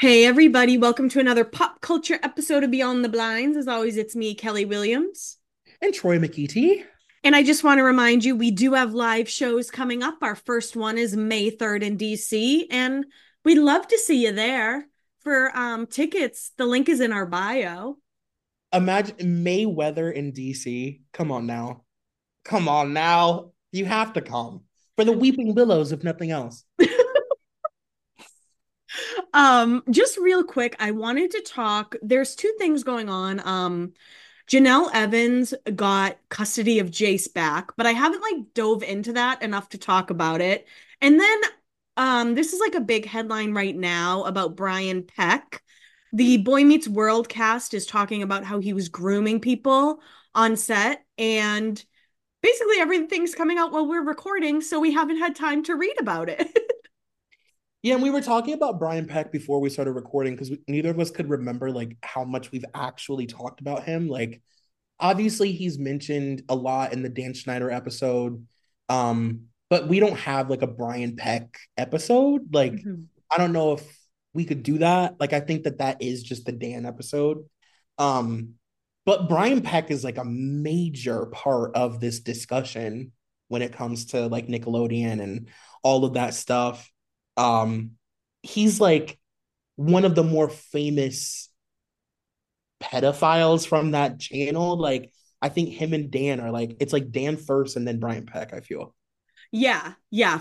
Hey everybody, welcome to another pop culture episode of Beyond the Blinds. As always, it's me, Kelly Williams. And Troy McEatee. And I just want to remind you, we do have live shows coming up. Our first one is May 3rd in DC, and we'd love to see you there. For tickets, the link is in our bio. Imagine Mayweather in DC. Come on now. Come on now. You have to come. For the Weeping Willows, if nothing else. Just real quick, I wanted to talk, there's two things going on. Janelle Evans got custody of Jace back, but I haven't dove into that enough to talk about it. And then this is a big headline right now about Brian Peck. The Boy Meets World cast is talking about how he was grooming people on set, and basically everything's coming out while we're recording, so we haven't had time to read about it. Yeah, and we were talking about Brian Peck before we started recording because neither of us could remember how much we've actually talked about him. Obviously he's mentioned a lot in the Dan Schneider episode, but we don't have a Brian Peck episode. I don't know if we could do that. I think that is just the Dan episode. But Brian Peck is a major part of this discussion when it comes to Nickelodeon and all of that stuff. He's one of the more famous pedophiles from that channel. I think him and Dan are it's Dan first and then Brian Peck, I feel. Yeah,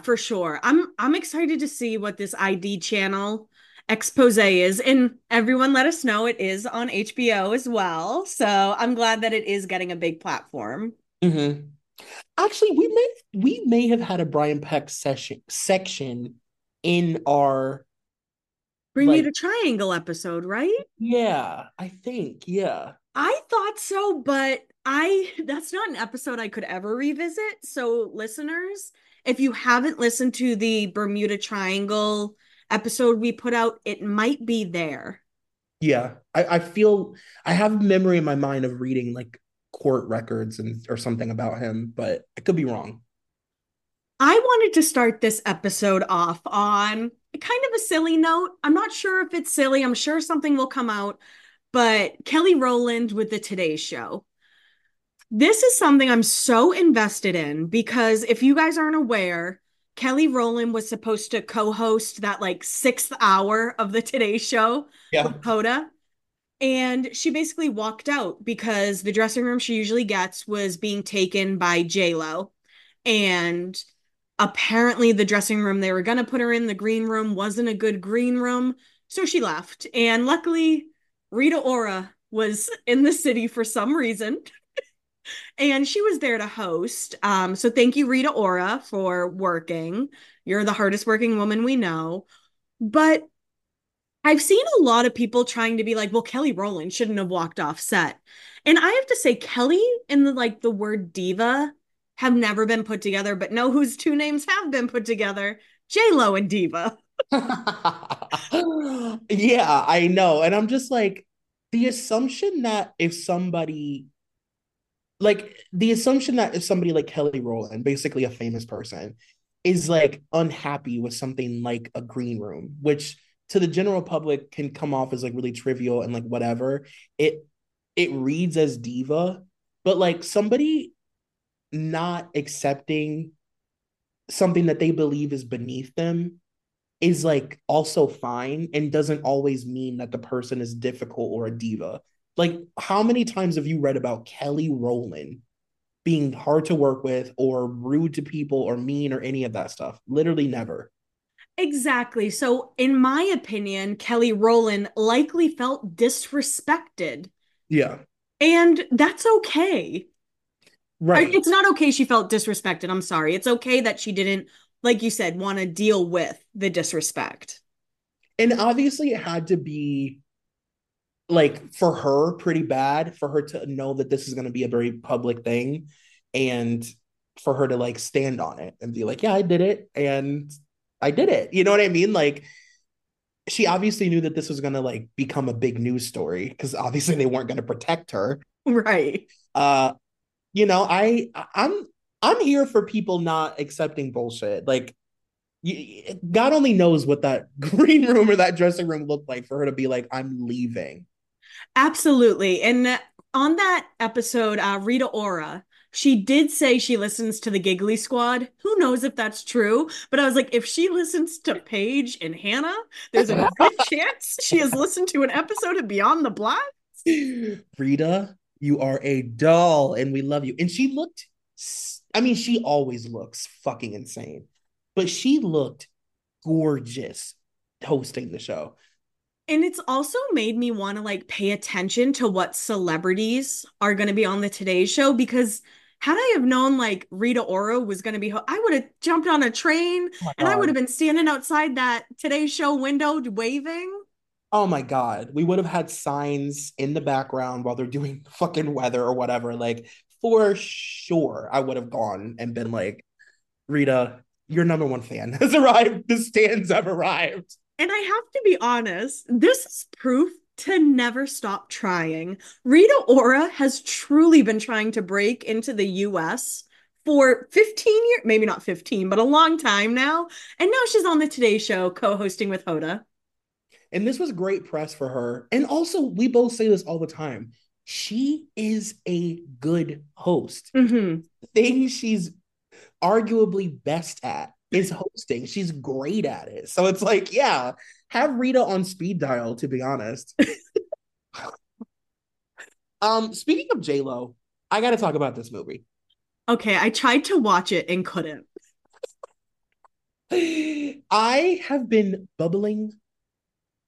for sure. I'm excited to see what this ID channel expose is, and everyone let us know. It is on HBO as well, so I'm glad that it is getting a big platform. Mm-hmm. Actually, we may have had a Brian Peck section in our Bring Me to Triangle episode, right? Yeah, I think. Yeah. I thought so, but that's not an episode I could ever revisit. So listeners, if you haven't listened to the Bermuda Triangle episode we put out, it might be there. Yeah. I feel I have a memory in my mind of reading court records or something about him, but I could be wrong. I wanted to start this episode off on kind of a silly note. I'm not sure if it's silly. I'm sure something will come out, but Kelly Rowland with the Today Show. This is something I'm so invested in because if you guys aren't aware, Kelly Rowland was supposed to co-host that 6th hour of the Today Show with Hoda. And she basically walked out because the dressing room she usually gets was being taken by J-Lo. And apparently the dressing room they were going to put her in, the green room, wasn't a good green room. So she left. And luckily, Rita Ora was in the city for some reason. And she was there to host. So thank you, Rita Ora, for working. You're the hardest working woman we know. But I've seen a lot of people trying to be Kelly Rowland shouldn't have walked off set. And I have to say, Kelly and the word diva have never been put together, but know whose two names have been put together, J-Lo and diva. Yeah, I know. And I'm just the assumption that if somebody like the assumption that if somebody like Kelly Rowland, basically a famous person, is like unhappy with something like a green room, which to the general public can come off as like really trivial and like whatever, it reads as diva, but like somebody not accepting something that they believe is beneath them is like also fine and doesn't always mean that the person is difficult or a diva. Like, how many times have you read about Kelly Rowland being hard to work with or rude to people or mean or any of that stuff? Literally never. Exactly. So in my opinion, Kelly Rowland likely felt disrespected. Yeah. And that's okay. Right. It's not okay she felt disrespected. I'm sorry. It's okay that she didn't, like you said, want to deal with the disrespect. And obviously it had to be, like, for her, pretty bad for her to know that this is going to be a very public thing and for her to, like, stand on it and be like, yeah, I did it and I did it. You know what I mean? Like, she obviously knew that this was going to, like, become a big news story because obviously they weren't going to protect her. Right. You know, I'm here for people not accepting bullshit. Like, God only knows what that green room or that dressing room looked like for her to be like, I'm leaving. Absolutely. And on that episode, Rita Ora, she did say she listens to the Giggly Squad. Who knows if that's true? But I was like, if she listens to Paige and Hannah, there's a good chance she has listened to an episode of Beyond the Blinds. Rita, you are a doll and we love you. And she looked, I mean, she always looks fucking insane, but she looked gorgeous hosting the show. And it's also made me want to, like, pay attention to what celebrities are going to be on the Today Show, because had I have known, like, Rita Ora was going to be, I would have jumped on a train and I would have been standing outside that Today Show window waving. Oh my God. We would have had signs in the background while they're doing fucking weather or whatever. Like, for sure, I would have gone and been like, Rita, your number one fan has arrived. The stands have arrived. And I have to be honest, this is proof to never stop trying. Rita Ora has truly been trying to break into the U.S. for 15 years, maybe not 15, but a long time now. And now she's on the Today Show co-hosting with Hoda. And this was great press for her. And also, we both say this all the time. She is a good host. Mm-hmm. The thing she's arguably best at is hosting. She's great at it. So it's like, yeah, have Rita on speed dial, to be honest. Speaking of J-Lo, I gotta talk about this movie. Okay, I tried to watch it and couldn't. I have been bubbling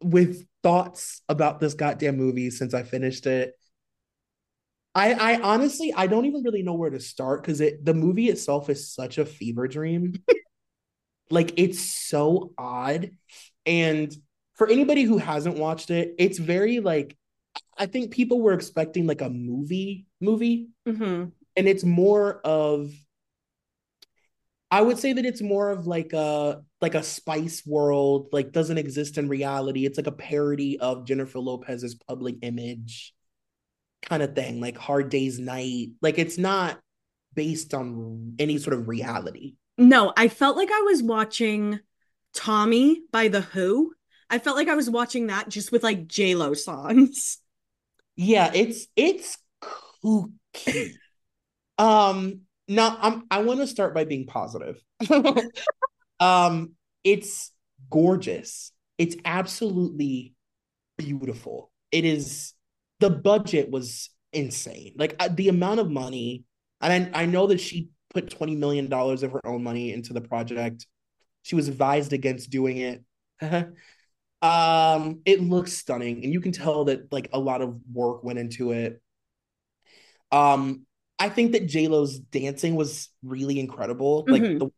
with thoughts about this goddamn movie since I finished it. I honestly, I don't even really know where to start because the movie itself is such a fever dream. Like, it's so odd. And for anybody who hasn't watched it, it's very, like, I think people were expecting, like, a movie. Mm-hmm. And it's more of, I would say that it's more of like a Spice World, like, doesn't exist in reality. It's like a parody of Jennifer Lopez's public image kind of thing, like Hard Day's Night. Like, it's not based on any sort of reality. No, I felt like I was watching Tommy by The Who. I felt like I was watching that just with, like, J-Lo songs. Yeah, it's kooky. Now, I want to start by being positive. It's gorgeous. It's absolutely beautiful. It is. The budget was insane. Like, the amount of money, and I know that she put $20 million of her own money into the project. She was advised against doing it. It looks stunning, and you can tell that, like, a lot of work went into it. I think that J-Lo's dancing was really incredible. Mm-hmm. Like,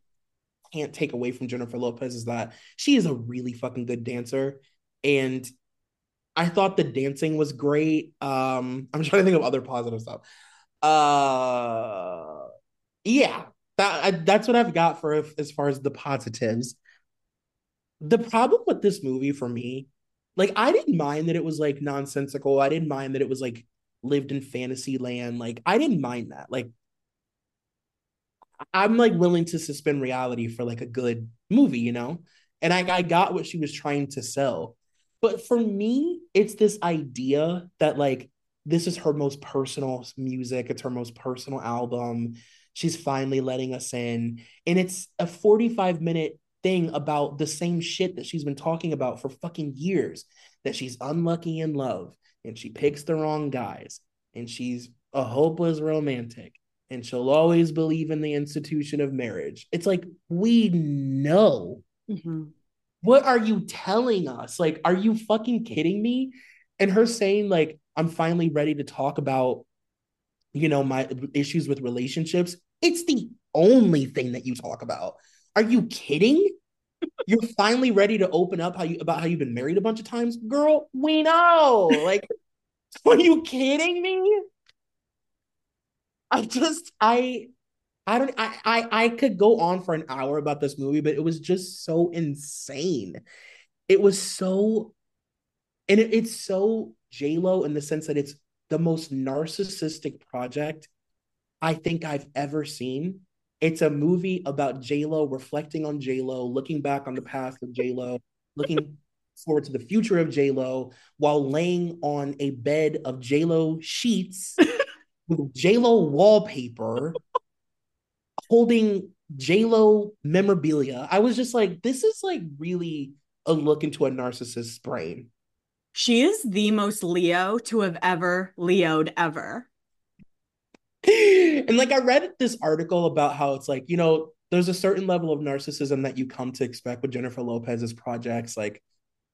can't take away from Jennifer Lopez is that she is a really fucking good dancer, and I thought the dancing was great. I'm trying to think of other positive stuff. Yeah, that's what I've got for as far as the positives. The problem with this movie for me, like, I didn't mind that it was, like, nonsensical. I didn't mind that it was, like, lived in fantasy land. Like, I didn't mind that. Like, I'm like willing to suspend reality for like a good movie, you know? And I got what she was trying to sell. But for me, it's this idea that like, this is her most personal music. It's her most personal album. She's finally letting us in. And it's a 45-minute thing about the same shit that she's been talking about for fucking years, that she's unlucky in love and she picks the wrong guys and she's a hopeless romantic and she'll always believe in the institution of marriage. It's like, we know. Mm-hmm. What are you telling us? Like, are you fucking kidding me? And her saying like, I'm finally ready to talk about, you know, my issues with relationships. It's the only thing that you talk about. Are you kidding? You're finally ready to open up about how you've been married a bunch of times? Girl, we know. Like, are you kidding me? I could go on for an hour about this movie, but it was just so insane. It was so, and it's so J-Lo in the sense that it's the most narcissistic project I think I've ever seen. It's a movie about J-Lo reflecting on J-Lo, looking back on the past of J-Lo, looking forward to the future of J-Lo, while laying on a bed of J-Lo sheets with J-Lo wallpaper, holding J-Lo memorabilia. I was just like, this is like really a look into a narcissist's brain. She is the most Leo to have ever Leo'd ever. And like, I read this article about how it's like, you know, there's a certain level of narcissism that you come to expect with Jennifer Lopez's projects. Like,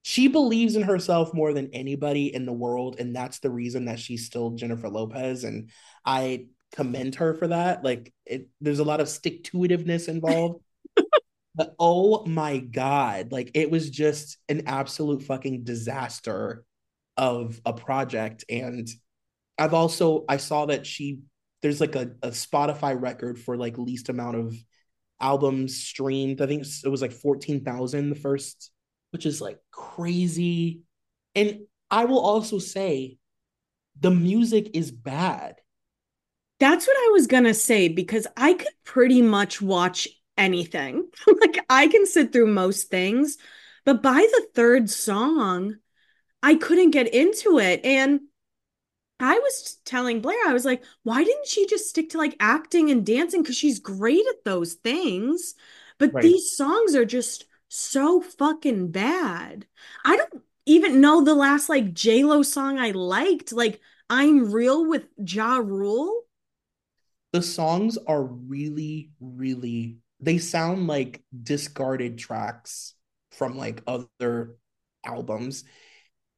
she believes in herself more than anybody in the world. And that's the reason that she's still Jennifer Lopez. And I commend her for that. Like, there's a lot of stick-to-itiveness involved. But oh my God, like, it was just an absolute fucking disaster of a project. And I saw that there's like a Spotify record for like least amount of albums streamed. I think it was like 14,000 the first, which is like crazy. And I will also say the music is bad. That's what I was going to say, because I could pretty much watch anything. Like, I can sit through most things, but by the third song, I couldn't get into it. And I was telling Blair, I was like, why didn't she just stick to like acting and dancing? Because she's great at those things. But right. These songs are just so fucking bad. I don't even know the last like J-Lo song I liked. Like, I'm Real with Ja Rule. The songs are really, really... They sound like discarded tracks from like other albums.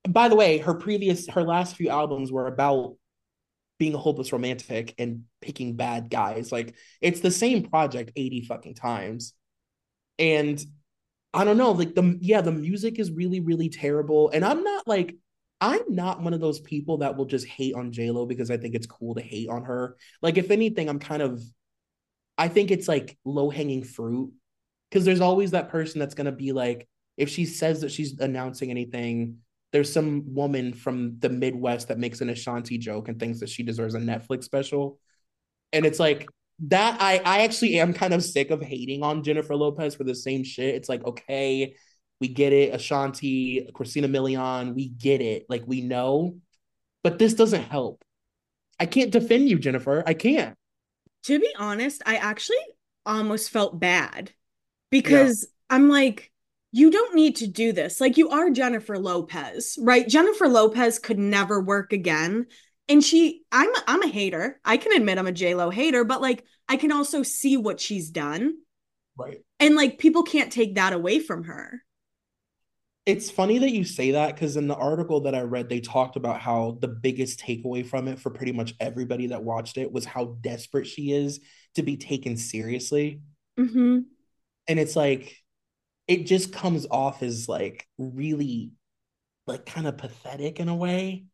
By the way, her last few albums were about being a hopeless romantic and picking bad guys. Like, it's the same project 80 fucking times. And I don't know, like the music is really, really terrible. And I'm not one of those people that will just hate on J-Lo because I think it's cool to hate on her. Like, if anything, I think it's like low-hanging fruit, because there's always that person that's going to be like, if she says that she's announcing anything, there's some woman from the Midwest that makes an Ashanti joke and thinks that she deserves a Netflix special. And it's like that. I actually am kind of sick of hating on Jennifer Lopez for the same shit. It's like, okay, we get it. Ashanti, Christina Milian, we get it. Like, we know, but this doesn't help. I can't defend you, Jennifer. I can't. To be honest, I actually almost felt bad because I'm like, you don't need to do this. Like, you are Jennifer Lopez, right? Jennifer Lopez could never work again. And I'm a hater. I can admit I'm a J-Lo hater, but like, I can also see what she's done. Right. And like, people can't take that away from her. It's funny that you say that, because in the article that I read, they talked about how the biggest takeaway from it for pretty much everybody that watched it was how desperate she is to be taken seriously. Mm-hmm. And it's like, it just comes off as like really like kind of pathetic in a way.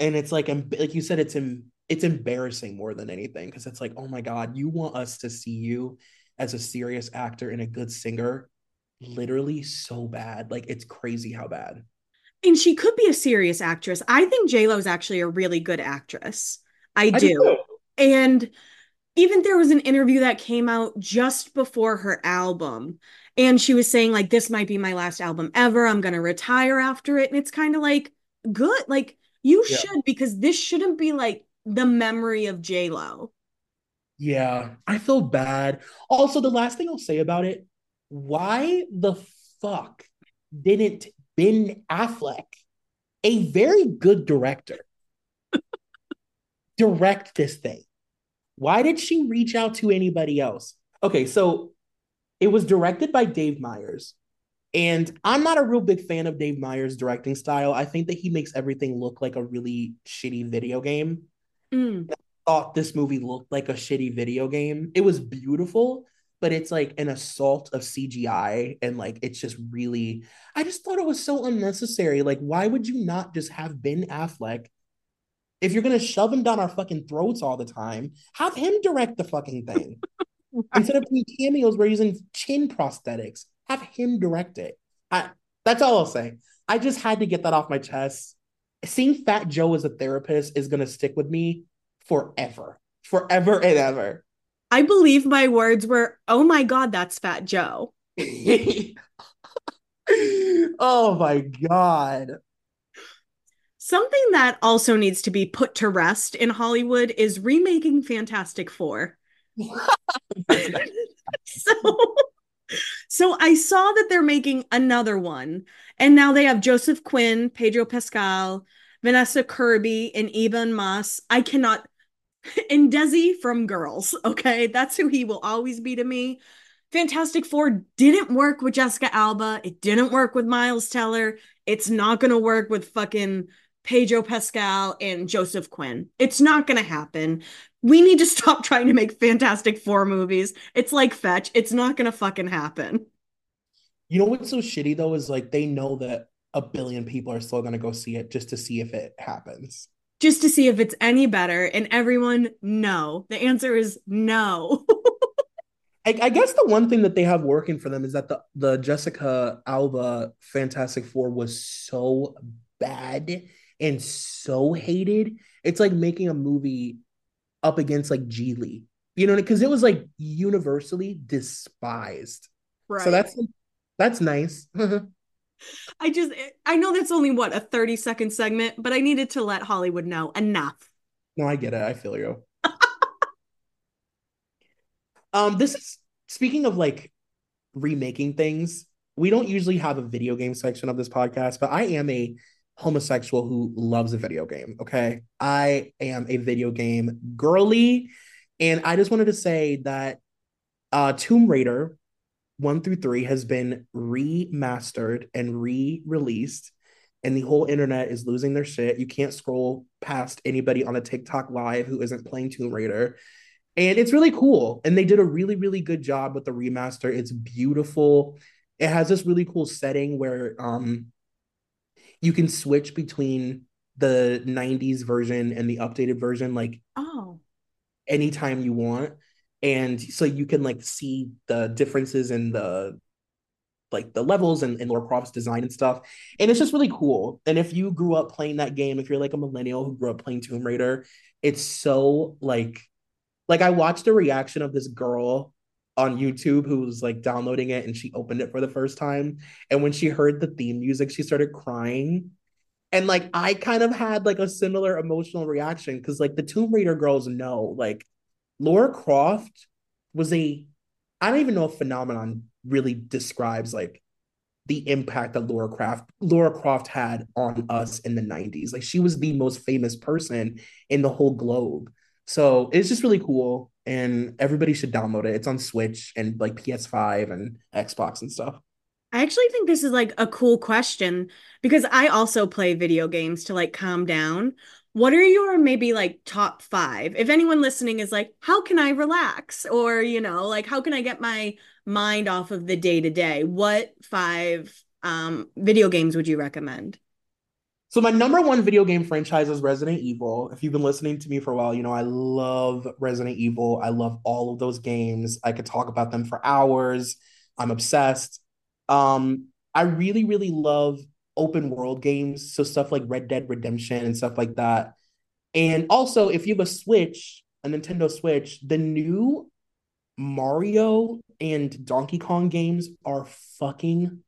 And it's like you said, it's embarrassing more than anything, because it's like, oh my God, you want us to see you as a serious actor and a good singer. Literally so bad. Like, it's crazy how bad. And she could be a serious actress. I think J-Lo is actually a really good actress. I do. And even there was an interview that came out just before her album. And she was saying, like, this might be my last album ever. I'm going to retire after it. And it's kind of like, good. Like, you should, because this shouldn't be, like, the memory of J-Lo. Yeah, I feel bad. Also, the last thing I'll say about it, why the fuck didn't Ben Affleck, a very good director, direct this thing? Why did she reach out to anybody else? Okay, so it was directed by Dave Meyers, and I'm not a real big fan of Dave Meyers' directing style. I think that he makes everything look like a really shitty video game. I thought this movie looked like a shitty video game. It was beautiful, but it's like an assault of CGI, and like it's just really, I just thought it was so unnecessary. Like, why would you not just have Ben Affleck, if you're gonna shove him down our fucking throats all the time, have him direct the fucking thing. Right. Instead of doing cameos where he's in chin prosthetics, have him direct it. That's all I'll say. I just had to get that off my chest. Seeing Fat Joe as a therapist is gonna stick with me forever. Forever and ever. I believe my words were, oh my God, that's Fat Joe. Oh my God. Something that also needs to be put to rest in Hollywood is remaking Fantastic Four. So I saw that they're making another one. And now they have Joseph Quinn, Pedro Pascal, Vanessa Kirby, and Eben Moss. I cannot... And Desi from Girls, okay? That's who he will always be to me. Fantastic Four didn't work with Jessica Alba. It didn't work with Miles Teller. It's not going to work with fucking Pedro Pascal and Joseph Quinn. It's not going to happen. We need to stop trying to make Fantastic Four movies. It's like Fetch. It's not going to fucking happen. You know what's so shitty, though, is like they know that 1 billion people are still going to go see it just to see if it happens. Just to see if it's any better. And everyone, no. The answer is no. I guess the one thing that they have working for them is that the Jessica Alba Fantastic Four was so bad and so hated. It's like making a movie up against like Geely. You know, because it was like universally despised. Right. So that's nice. I know that's only, what, a 30-second segment, but I needed to let Hollywood know enough. No, I get it. I feel you. This is, speaking of, like, remaking things, we don't usually have a video game section of this podcast, but I am a homosexual who loves a video game, okay? I am a video game girly, and I just wanted to say that Tomb Raider 1 through 3 has been remastered and re-released, and the whole internet is losing their shit. You can't scroll past anybody on a TikTok live who isn't playing Tomb Raider, and it's really cool. And they did a really, really good job with the remaster. It's beautiful. It has this really cool setting where you can switch between the 90s version and the updated version, like anytime you want. And so you can like see the differences in the levels and Lara Croft's design and stuff. And it's just really cool. And if you grew up playing that game, if you're like a millennial who grew up playing Tomb Raider, it's so like I watched a reaction of this girl on YouTube who was like downloading it, and she opened it for the first time. And when she heard the theme music, she started crying. And like I kind of had like a similar emotional reaction, because like the Tomb Raider girls know, like, Lara Croft was I don't even know if phenomenon really describes like the impact that Lara Croft had on us in the 90s. Like, she was the most famous person in the whole globe. So it's just really cool, and everybody should download it. It's on Switch and like PS5 and Xbox and stuff. I actually think this is like a cool question, because I also play video games to like calm down. What are your maybe like top 5? If anyone listening is like, how can I relax? Or, you know, like, how can I get my mind off of the day to day? What 5 video games would you recommend? So my number 1 video game franchise is Resident Evil. If you've been listening to me for a while, you know, I love Resident Evil. I love all of those games. I could talk about them for hours. I'm obsessed. I really, really love open world games, so stuff like Red Dead Redemption and stuff like that. And also, if you have a Switch, a Nintendo Switch, the new Mario and Donkey Kong games are fucking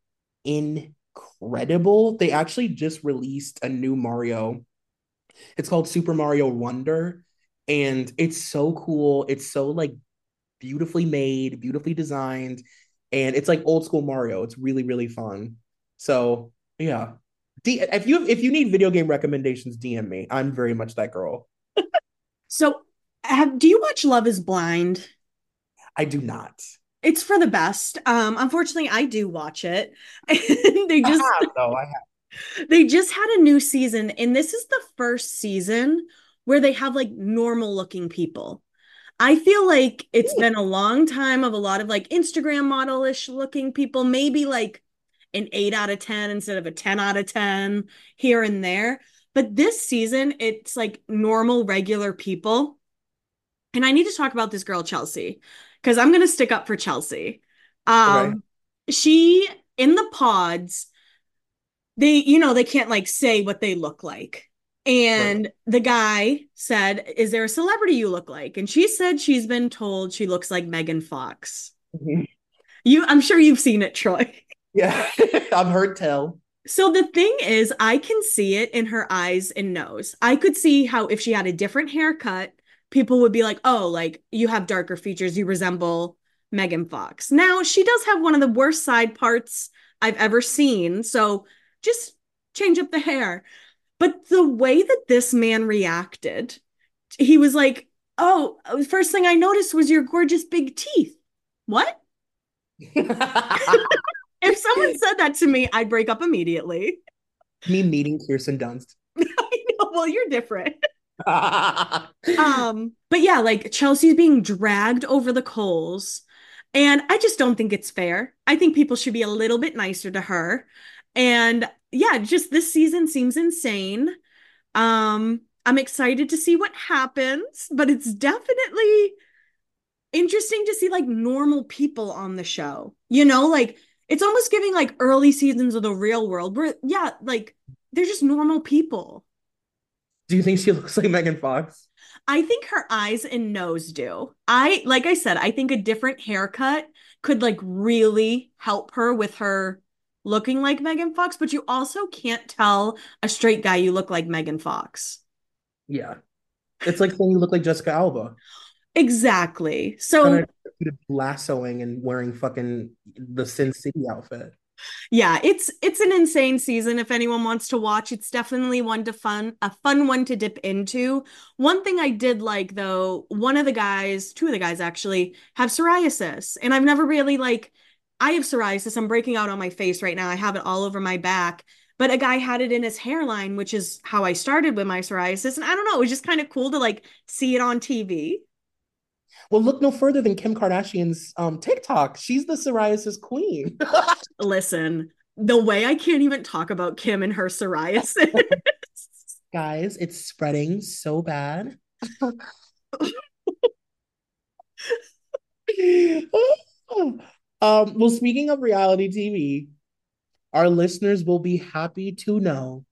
incredible. They actually just released a new Mario. It's called Super Mario Wonder, and it's so cool. It's so, like, beautifully made, beautifully designed, and it's like old school Mario. It's really, really fun. So, yeah. If you need video game recommendations, DM me. I'm very much that girl. So, do you watch Love Is Blind? I do not. It's for the best. Unfortunately, I do watch it. They just had a new season, and this is the first season where they have, like, normal looking people. I feel like it's been a long time of a lot of, like, Instagram model-ish looking people, maybe like an 8 out of 10 instead of a 10 out of 10 here and there. But this season, it's like normal, regular people. And I need to talk about this girl, Chelsea, because I'm going to stick up for Chelsea. She, in the pods, they can't, like, say what they look like. And the guy said, "Is there a celebrity you look like?" And she said she's been told she looks like Megan Fox. Mm-hmm. I'm sure you've seen it, Troy. Yeah, I've heard tell. So the thing is, I can see it in her eyes and nose. I could see how if she had a different haircut, people would be like, "Oh, like, you have darker features. You resemble Megan Fox." Now, she does have one of the worst side parts I've ever seen. So just change up the hair. But the way that this man reacted, he was like, "Oh, first thing I noticed was your gorgeous big teeth." What? If someone said that to me, I'd break up immediately. Me meeting Kirsten Dunst. I know. Well, you're different. But yeah, like, Chelsea's being dragged over the coals. And I just don't think it's fair. I think people should be a little bit nicer to her. And yeah, just this season seems insane. I'm excited to see what happens, but it's definitely interesting to see, like, normal people on the show. You know, like, it's almost giving, like, early seasons of The Real World where, yeah, like, they're just normal people. Do you think she looks like Megan Fox? I think her eyes and nose do. Like I said, I think a different haircut could, like, really help her with her looking like Megan Fox, but you also can't tell a straight guy you look like Megan Fox. Yeah. It's like when you look like Jessica Alba. Exactly. So lassoing and wearing fucking the Sin City outfit. Yeah, it's an insane season. If anyone wants to watch, it's definitely a fun one to dip into. One thing I did like, though, two of the guys actually have psoriasis, and I've never really, like, I have psoriasis. I'm breaking out on my face right now. I have it all over my back. But a guy had it in his hairline, which is how I started with my psoriasis. And I don't know, it was just kind of cool to, like, see it on TV. Well, look no further than Kim Kardashian's TikTok. She's the psoriasis queen. Listen, the way I can't even talk about Kim and her psoriasis. Guys, it's spreading so bad. Well, speaking of reality TV, our listeners will be happy to know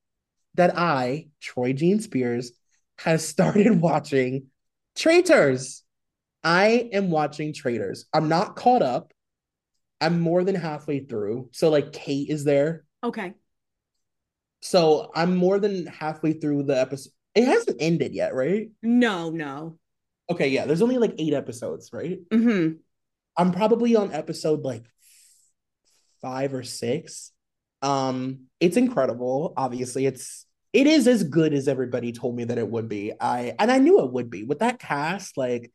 that I, Troy Jean Spears, has started watching Traitors. I am watching Traitors. I'm not caught up. I'm more than halfway through. So, like, Kate is there. Okay. So I'm more than halfway through the episode. It hasn't ended yet, right? No. Okay, yeah. There's only, like, 8 episodes, right? Mm-hmm. I'm probably on episode, like, 5 or 6. It's incredible. Obviously, it is as good as everybody told me that it would be. I knew it would be with that cast. Like,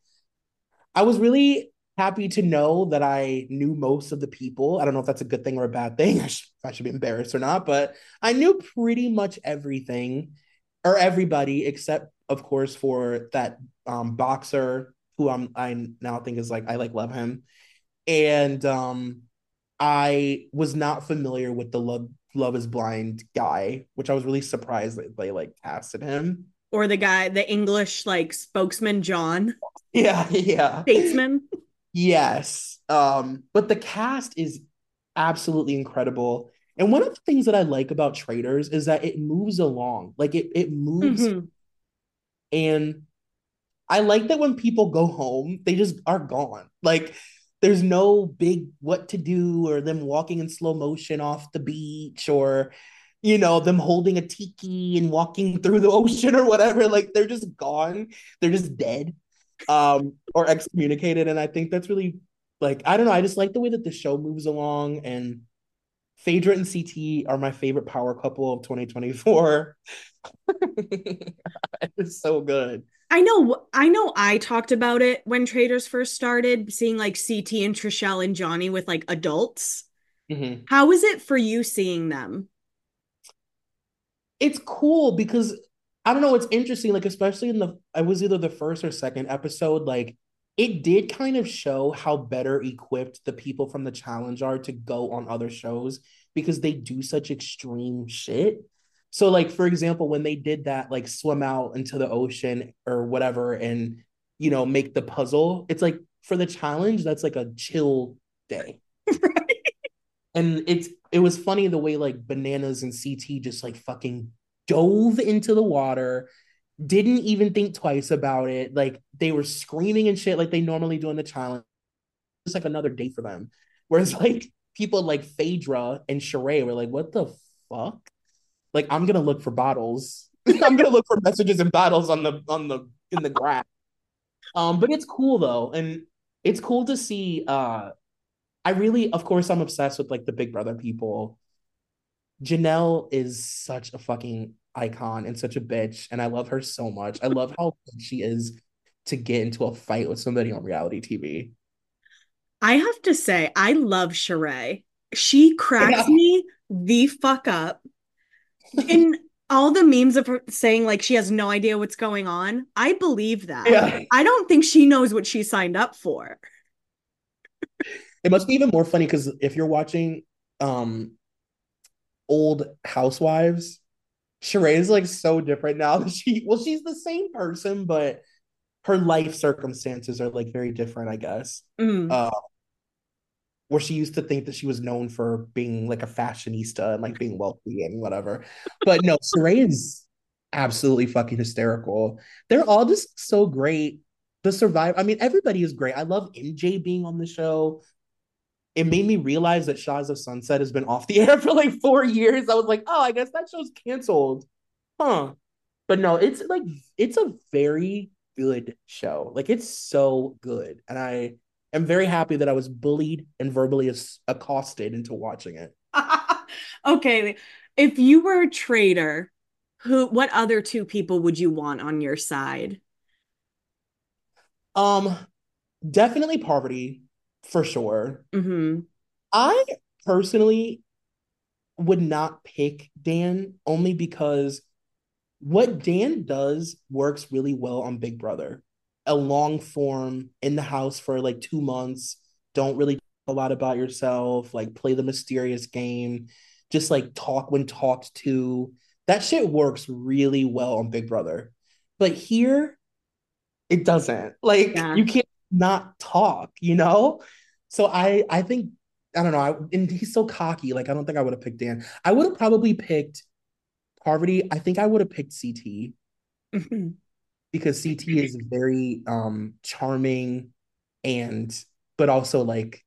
I was really happy to know that I knew most of the people. I don't know if that's a good thing or a bad thing. I should be embarrassed or not, but I knew pretty much everything or everybody except, of course, for that boxer who I now think is, like, I, like, love him. And I was not familiar with the Love Is Blind guy, which I was really surprised that they, like, casted him. Or the guy, the English, like, spokesman, John. Yeah. Statesman. Yes. But the cast is absolutely incredible. And one of the things that I like about Traitors is that it moves along. Like it moves. Mm-hmm. And I like that when people go home, they just are gone. Like there's no big what to do or them walking in slow motion off the beach or, you know, them holding a tiki and walking through the ocean or whatever. Like they're just gone. They're just dead or excommunicated. And I think that's really like, I don't know. I just like the way that the show moves along, and Phaedra and CT are my favorite power couple of 2024. It's so good. I know I talked about it when Traitors first started, seeing like CT and Trishelle and Johnny with like adults. Mm-hmm. How is it for you seeing them? It's cool because I don't know, it's interesting, like especially I was either the first or second episode, like it did kind of show how better equipped the people from The Challenge are to go on other shows because they do such extreme shit. So like, for example, when they did that, like swim out into the ocean or whatever and, you know, make the puzzle, it's like for The Challenge, that's like a chill day. Right. And it was funny the way like Bananas and CT just like fucking dove into the water, didn't even think twice about it. Like they were screaming and shit like they normally do in The Challenge. It's like another day for them. Whereas like people like Phaedra and Sheree were like, what the fuck? Like I'm gonna look for bottles. I'm gonna look for messages and bottles in the grass. But it's cool though, and it's cool to see. Of course, I'm obsessed with like the Big Brother people. Janelle is such a fucking icon and such a bitch, and I love her so much. I love how good she is to get into a fight with somebody on reality TV. I have to say, I love Sheree. She cracks me the fuck up. In all the memes of her saying like she has no idea what's going on, I believe that. Yeah. I don't think she knows what she signed up for. It must be even more funny because if you're watching old Housewives, Sheree is like so different now. She's the same person, but her life circumstances are like very different, I guess. Mm. Where she used to think that she was known for being like a fashionista and like being wealthy and whatever. But no, Sheree is absolutely fucking hysterical. They're all just so great. The Survivor, I mean, everybody is great. I love MJ being on the show. It made me realize that Shaz of Sunset has been off the air for like 4 years. I was like, oh, I guess that show's canceled. Huh. But no, it's like, it's a very good show. Like it's so good. And I'm very happy that I was bullied and verbally accosted into watching it. Okay. If you were a traitor, what other two people would you want on your side? Definitely Parvati, for sure. Mm-hmm. I personally would not pick Dan, only because what Dan does works really well on Big Brother. A long form in the house for like 2 months. Don't really talk a lot about yourself. Like play the mysterious game. Just like talk when talked to. That shit works really well on Big Brother. But here, it doesn't. Like You can't not talk, you know? So I think, I don't know. And he's so cocky. Like I don't think I would have picked Dan. I would have probably picked Parvati. I think I would have picked CT. Mm-hmm. Because CT is very charming but also like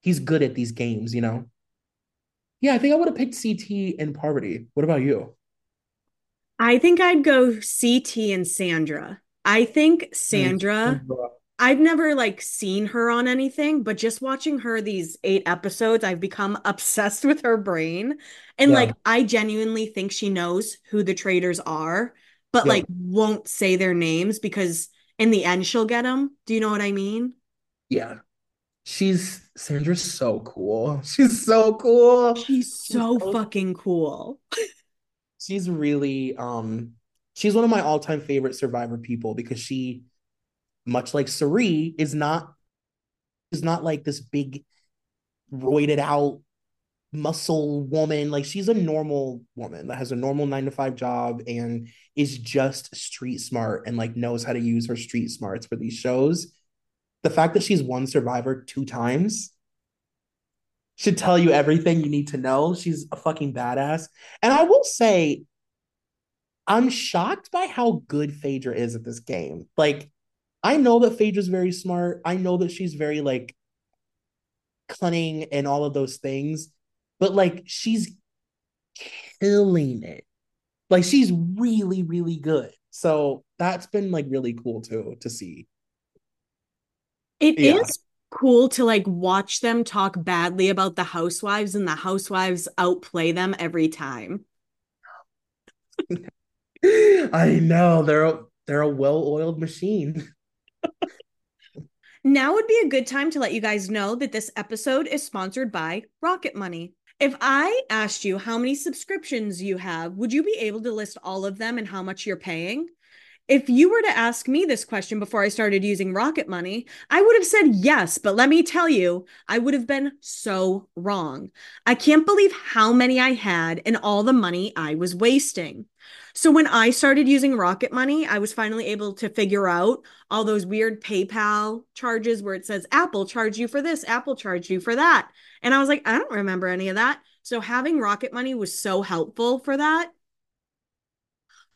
he's good at these games, you know? Yeah, I think I would have picked CT and Parvati. What about you? I think I'd go CT and Sandra. I think Sandra, I've never like seen her on anything, but just watching her these 8 episodes, I've become obsessed with her brain. And like I genuinely think she knows who the traitors are. But like won't say their names because in the end she'll get them. Do you know what I mean? Yeah. Sandra's so cool. She's so cool. She's so fucking cool. She's really, she's one of my all-time favorite Survivor people because she, much like Sheree, is not like this big roided out muscle woman. Like she's a normal woman that has a normal 9-to-5 job and is just street smart and like knows how to use her street smarts for these shows. The fact that she's won Survivor 2 times should tell you everything you need to know. She's a fucking badass. And I will say, I'm shocked by how good Phaedra is at this game. Like, I know that Phaedra's very smart. I know that she's very, like, cunning and all of those things. But, like, she's killing it. Like, she's really, really good. So that's been, like, really cool to see. It is cool to, like, watch them talk badly about the housewives, and the housewives outplay them every time. I know. They're a well-oiled machine. Now would be a good time to let you guys know that this episode is sponsored by Rocket Money. If I asked you how many subscriptions you have, would you be able to list all of them and how much you're paying? If you were to ask me this question before I started using Rocket Money, I would have said yes, but let me tell you, I would have been so wrong. I can't believe how many I had and all the money I was wasting. So when I started using Rocket Money, I was finally able to figure out all those weird PayPal charges where it says Apple charged you for this, Apple charged you for that. And I was like, I don't remember any of that. So having Rocket Money was so helpful for that.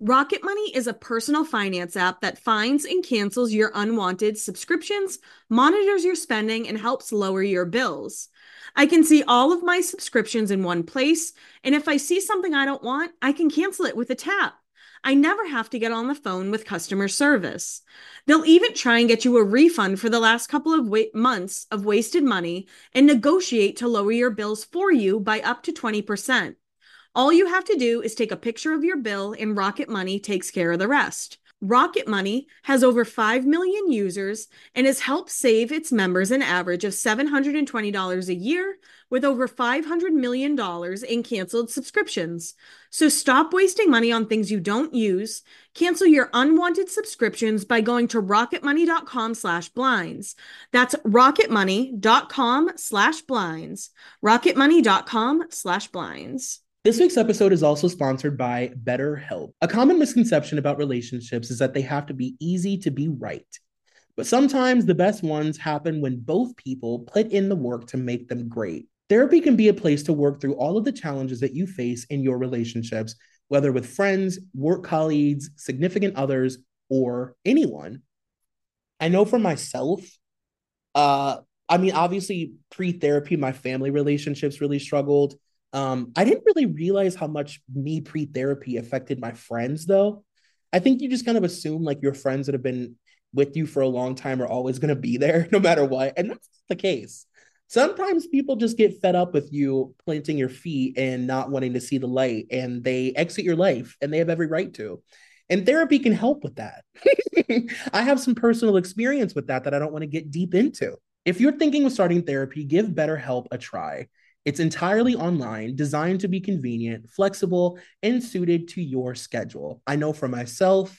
Rocket Money is a personal finance app that finds and cancels your unwanted subscriptions, monitors your spending, and helps lower your bills. I can see all of my subscriptions in one place, and if I see something I don't want, I can cancel it with a tap. I never have to get on the phone with customer service. They'll even try and get you a refund for the last couple of months of wasted money and negotiate to lower your bills for you by up to 20%. All you have to do is take a picture of your bill, and Rocket Money takes care of the rest. Rocket Money has over 5 million users and has helped save its members an average of $720 a year with over $500 million in canceled subscriptions. So stop wasting money on things you don't use. Cancel your unwanted subscriptions by going to rocketmoney.com/blinds. That's rocketmoney.com/blinds. rocketmoney.com/blinds. This week's episode is also sponsored by BetterHelp. A common misconception about relationships is that they have to be easy to be right. But sometimes the best ones happen when both people put in the work to make them great. Therapy can be a place to work through all of the challenges that you face in your relationships, whether with friends, work colleagues, significant others, or anyone. I know for myself, obviously pre-therapy, my family relationships really struggled. I didn't really realize how much me pre-therapy affected my friends, though. I think you just kind of assume like your friends that have been with you for a long time are always going to be there no matter what. And that's not the case. Sometimes people just get fed up with you planting your feet and not wanting to see the light, and they exit your life, and they have every right to. And therapy can help with that. I have some personal experience with that I don't want to get deep into. If you're thinking of starting therapy, give BetterHelp a try. It's entirely online, designed to be convenient, flexible, and suited to your schedule. I know for myself,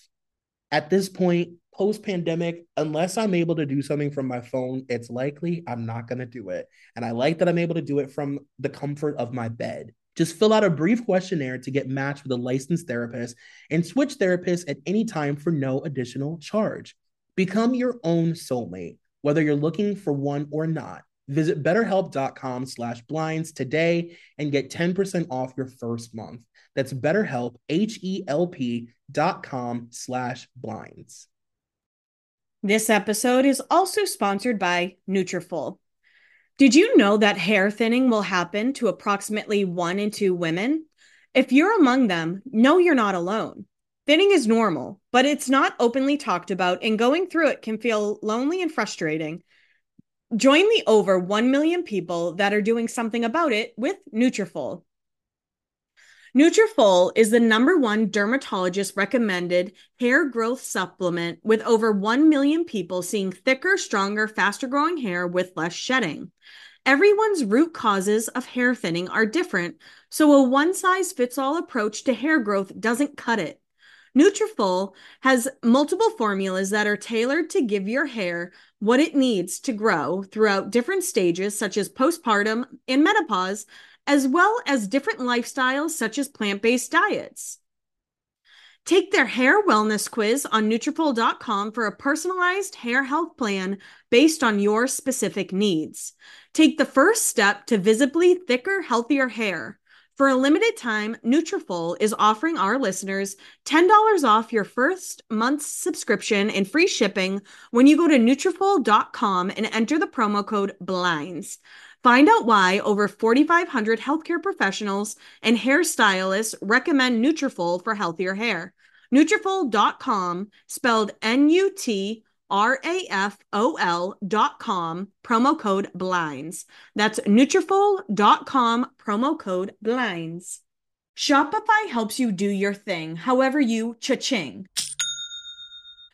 at this point, post-pandemic, unless I'm able to do something from my phone, it's likely I'm not going to do it. And I like that I'm able to do it from the comfort of my bed. Just fill out a brief questionnaire to get matched with a licensed therapist and switch therapists at any time for no additional charge. Become your own soulmate, whether you're looking for one or not. Visit BetterHelp.com/blinds today and get 10% off your first month. That's BetterHelp, HELP.com/blinds. This episode is also sponsored by Nutrafol. Did you know that hair thinning will happen to approximately 1 in 2 women? If you're among them, know you're not alone. Thinning is normal, but it's not openly talked about, and going through it can feel lonely and frustrating. Join the over 1 million people that are doing something about it with Nutrafol. Nutrafol is the #1 dermatologist-recommended hair growth supplement, with over 1 million people seeing thicker, stronger, faster-growing hair with less shedding. Everyone's root causes of hair thinning are different, so a one-size-fits-all approach to hair growth doesn't cut it. Nutrafol has multiple formulas that are tailored to give your hair what it needs to grow throughout different stages, such as postpartum and menopause, as well as different lifestyles, such as plant-based diets. Take their hair wellness quiz on Nutripol.com for a personalized hair health plan based on your specific needs. Take the first step to visibly thicker, healthier hair. For a limited time, Nutrafol is offering our listeners $10 off your first month's subscription and free shipping when you go to Nutrafol.com and enter the promo code BLINDS. Find out why over 4,500 healthcare professionals and hairstylists recommend Nutrafol for healthier hair. Nutrafol.com, spelled Nutrafol.com, promo code BLINDS. That's Nutrafol.com, promo code BLINDS. Shopify helps you do your thing, however you cha-ching.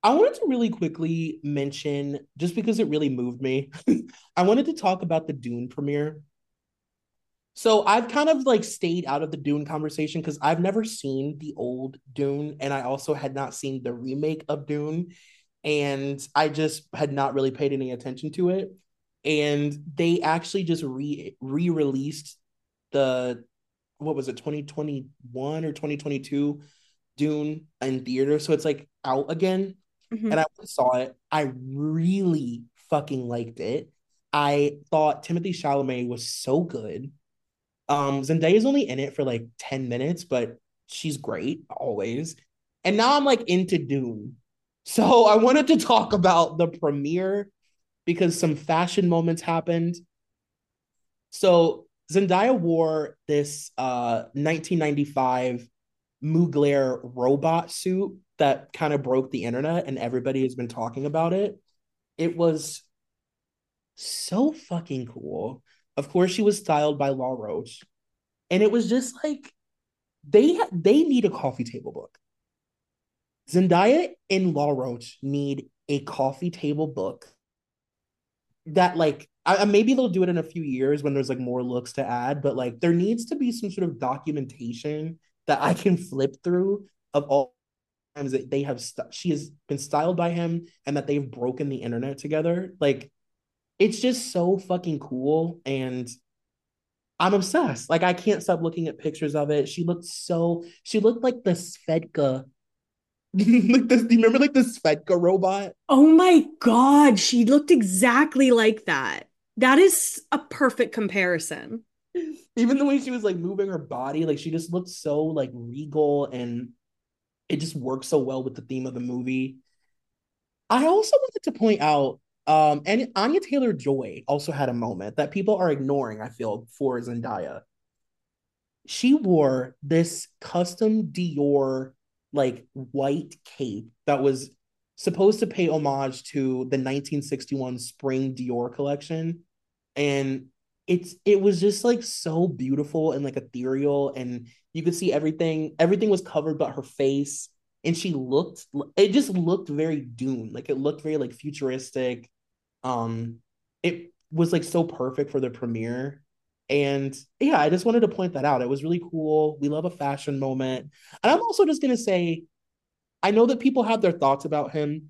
I wanted to really quickly mention, just because it really moved me, I wanted to talk about the Dune premiere. So I've kind of like stayed out of the Dune conversation because I've never seen the old Dune, and I also had not seen the remake of Dune, and I just had not really paid any attention to it. And they actually just re-released the, 2021 or 2022 Dune in theater. So it's like out again. Mm-hmm. And I saw it. I really fucking liked it. I thought Timothée Chalamet was so good. Zendaya's only in it for like 10 minutes, but she's great always. And now I'm like into Dune. So I wanted to talk about the premiere because some fashion moments happened. So Zendaya wore this 1995 Mugler robot suit that kind of broke the internet, and everybody has been talking about it. It was so fucking cool. Of course, she was styled by La Roche, and it was just like they need a coffee table book. Zendaya and La Roche need a coffee table book that like maybe they'll do it in a few years when there's like more looks to add, but like there needs to be some sort of documentation that I can flip through of all times that they have she has been styled by him and that they've broken the internet together. Like, it's just so fucking cool, and I'm obsessed. Like, I can't stop looking at pictures of it. She looked like the Svedka. Like this, do you remember like the Svedka robot? Oh my God, she looked exactly like that. That is a perfect comparison. Even the way she was like moving her body, like she just looked so like regal, and it just worked so well with the theme of the movie. I also wanted to point out, and Anya Taylor-Joy also had a moment that people are ignoring, I feel, for Zendaya. She wore this custom Dior like white cape that was supposed to pay homage to the 1961 spring Dior collection, and it was just like so beautiful and like ethereal, and you could see everything was covered but her face, and it just looked very Dune. Like, it looked very like futuristic. It was like so perfect for the premiere. And yeah, I just wanted to point that out. It was really cool. We love a fashion moment. And I'm also just going to say, I know that people have their thoughts about him,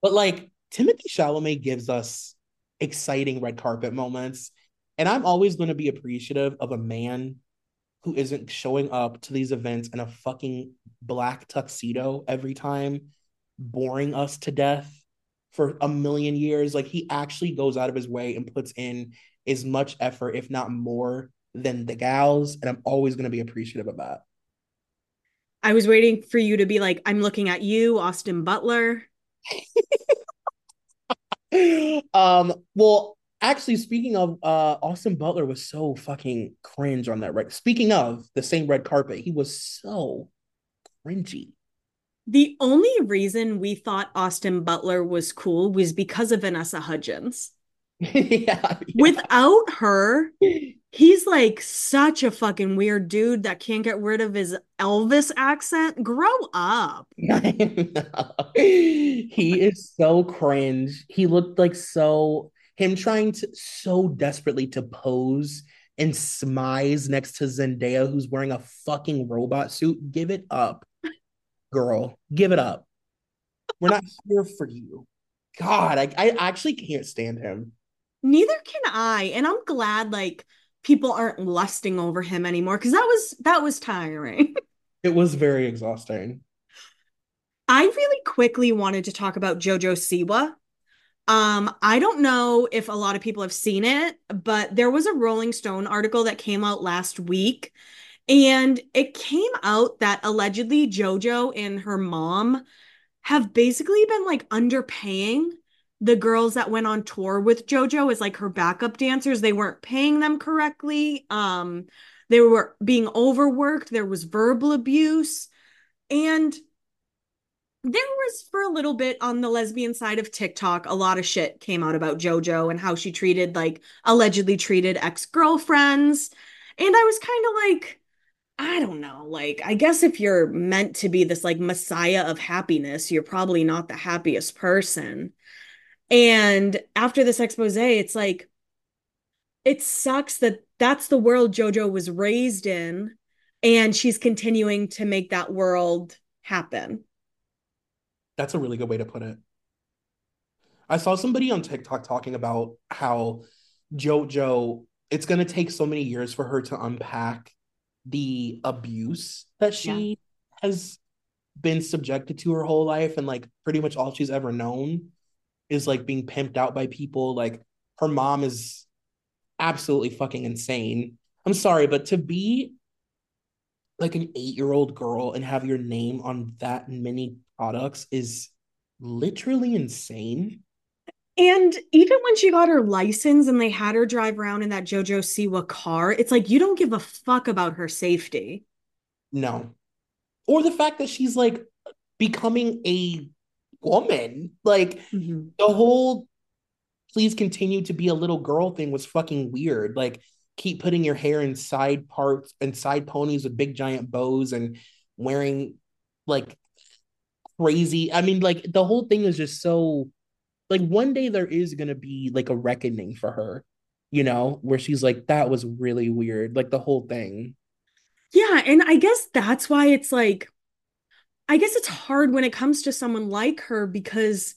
but like Timothée Chalamet gives us exciting red carpet moments. And I'm always going to be appreciative of a man who isn't showing up to these events in a fucking black tuxedo every time, boring us to death for a million years. Like, he actually goes out of his way and puts in as much effort, if not more, than the gals. And I'm always going to be appreciative of that. I was waiting for you to be like, I'm looking at you, Austin Butler. Well, actually, speaking of, Austin Butler was so fucking cringe on that red. Speaking of the same red carpet, he was so cringy. The only reason we thought Austin Butler was cool was because of Vanessa Hudgens. Yeah. Without her, he's like such a fucking weird dude that can't get rid of his Elvis accent. Grow up. He is so cringe. He looked like him trying to so desperately to pose and smize next to Zendaya, who's wearing a fucking robot suit. Give it up, girl. Give it up. We're not here for you. God, I actually can't stand him. Neither can I, and I'm glad like people aren't lusting over him anymore, because that was tiring. It was very exhausting. I really quickly wanted to talk about JoJo Siwa. I don't know if a lot of people have seen it, but there was a Rolling Stone article that came out last week, and it came out that allegedly JoJo and her mom have basically been like underpaying the girls that went on tour with JoJo as like her backup dancers. They weren't paying them correctly. They were being overworked. There was verbal abuse. And there was, for a little bit, on the lesbian side of TikTok, a lot of shit came out about JoJo and how she allegedly treated ex-girlfriends. And I was kind of like, I don't know, like, I guess if you're meant to be this like messiah of happiness, you're probably not the happiest person. And after this expose, it's like, it sucks that that's the world JoJo was raised in, and she's continuing to make that world happen. That's a really good way to put it. I saw somebody on TikTok talking about how JoJo, it's going to take so many years for her to unpack the abuse that she has been subjected to her whole life, and like pretty much all she's ever known is like being pimped out by people. Like, her mom is absolutely fucking insane. I'm sorry, but to be like an 8-year-old girl and have your name on that many products is literally insane. And even when she got her license and they had her drive around in that JoJo Siwa car, it's like, you don't give a fuck about her safety. No. Or the fact that she's like becoming a woman. Like, the whole please continue to be a little girl thing was fucking weird. Like, keep putting your hair in side parts and side ponies with big giant bows and wearing like crazy. I mean, like, the whole thing is just so... Like, one day there is going to be, like, a reckoning for her, you know, where she's like, that was really weird, like, the whole thing. Yeah, and I guess that's why it's, like, I guess it's hard when it comes to someone like her, because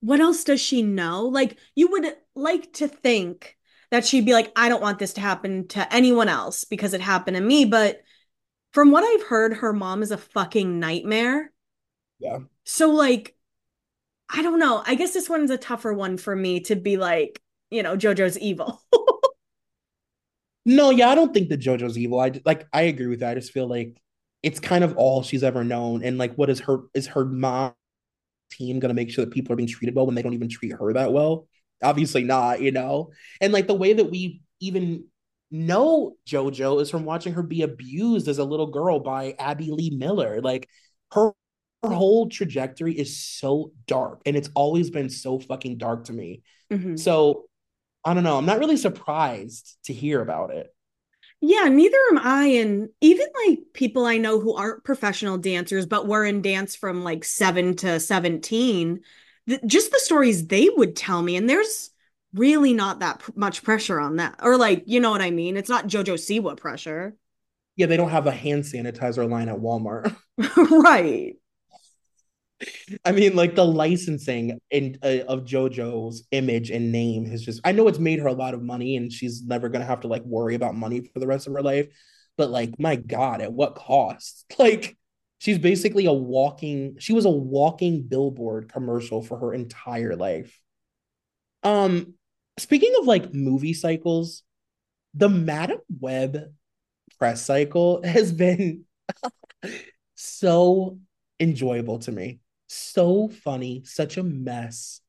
what else does she know? Like, you would like to think that she'd be like, I don't want this to happen to anyone else because it happened to me, but from what I've heard, her mom is a fucking nightmare. Yeah. So, like, I don't know. I guess this one's a tougher one for me to be like, you know, JoJo's evil. No, yeah, I don't think that JoJo's evil. I agree with that. I just feel like it's kind of all she's ever known. And like, what is her mom team going to make sure that people are being treated well when they don't even treat her that well? Obviously not, you know? And like, the way that we even know JoJo is from watching her be abused as a little girl by Abby Lee Miller. Like, her whole trajectory is so dark, and it's always been so fucking dark to me. So I don't know, I'm not really surprised to hear about it. Yeah, neither am I. And even like people I know who aren't professional dancers but were in dance from like 7 to 17, just the stories they would tell me, and there's really not that much pressure on that. Or like, you know what I mean? It's not JoJo Siwa pressure. Yeah, they don't have a hand sanitizer line at Walmart. Right. I mean, like, the licensing in, of JoJo's image and name has just, I know it's made her a lot of money and she's never going to have to like worry about money for the rest of her life. But like, my God, at what cost? Like, she's basically she was a walking billboard commercial for her entire life. Speaking of like movie cycles, the Madam Web press cycle has been so enjoyable to me. So funny, such a mess.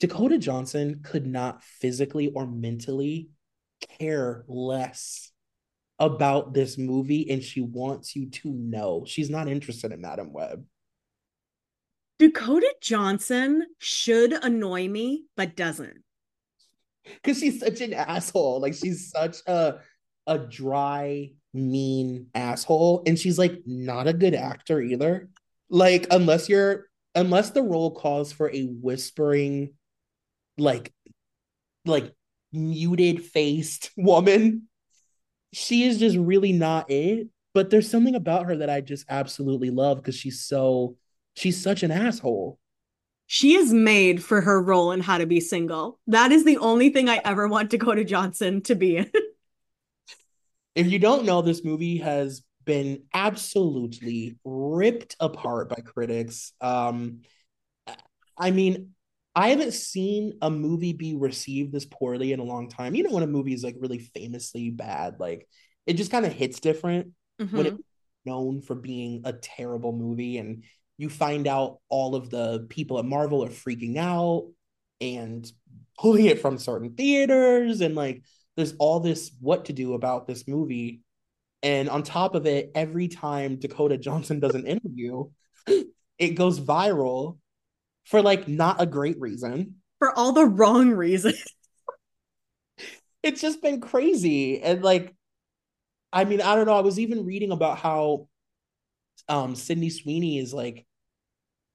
Dakota Johnson could not physically or mentally care less about this movie, and she wants you to know she's not interested in Madam Web. Dakota Johnson should annoy me, but doesn't. Because she's such an asshole. Like, she's such a dry, mean asshole. And she's like not a good actor either. Like, unless the role calls for a whispering, like muted faced woman, she is just really not it. But there's something about her that I just absolutely love, because she's such an asshole. She is made for her role in How to Be Single. That is the only thing I ever want Dakota Johnson to be in. If you don't know, this movie has been absolutely ripped apart by critics. I mean, I haven't seen a movie be received this poorly in a long time. You know, when a movie is like really famously bad, like it just kind of hits different when it's known for being a terrible movie, and you find out all of the people at Marvel are freaking out and pulling it from certain theaters, and like there's all this what to do about this movie. And on top of it, every time Dakota Johnson does an interview, it goes viral for like not a great reason. For all the wrong reasons. It's just been crazy. And like, I mean, I don't know. I was even reading about how Sydney Sweeney is like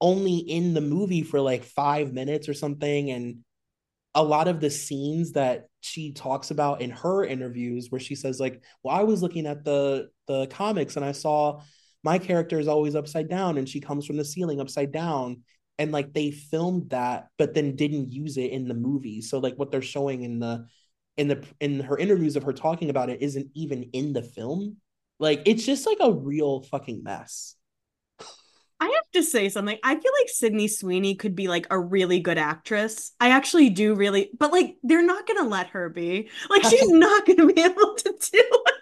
only in the movie for like 5 minutes or something, and a lot of the scenes that she talks about in her interviews where she says like, well, I was looking at the comics and I saw my character is always upside down and she comes from the ceiling upside down, and like they filmed that but then didn't use it in the movie. So like what they're showing in her interviews of her talking about it isn't even in the film. Like, it's just like a real fucking mess. I have to say something. I feel like Sydney Sweeney could be like a really good actress. I actually do really, but like they're not going to let her be. Like, she's not going to be able to do it.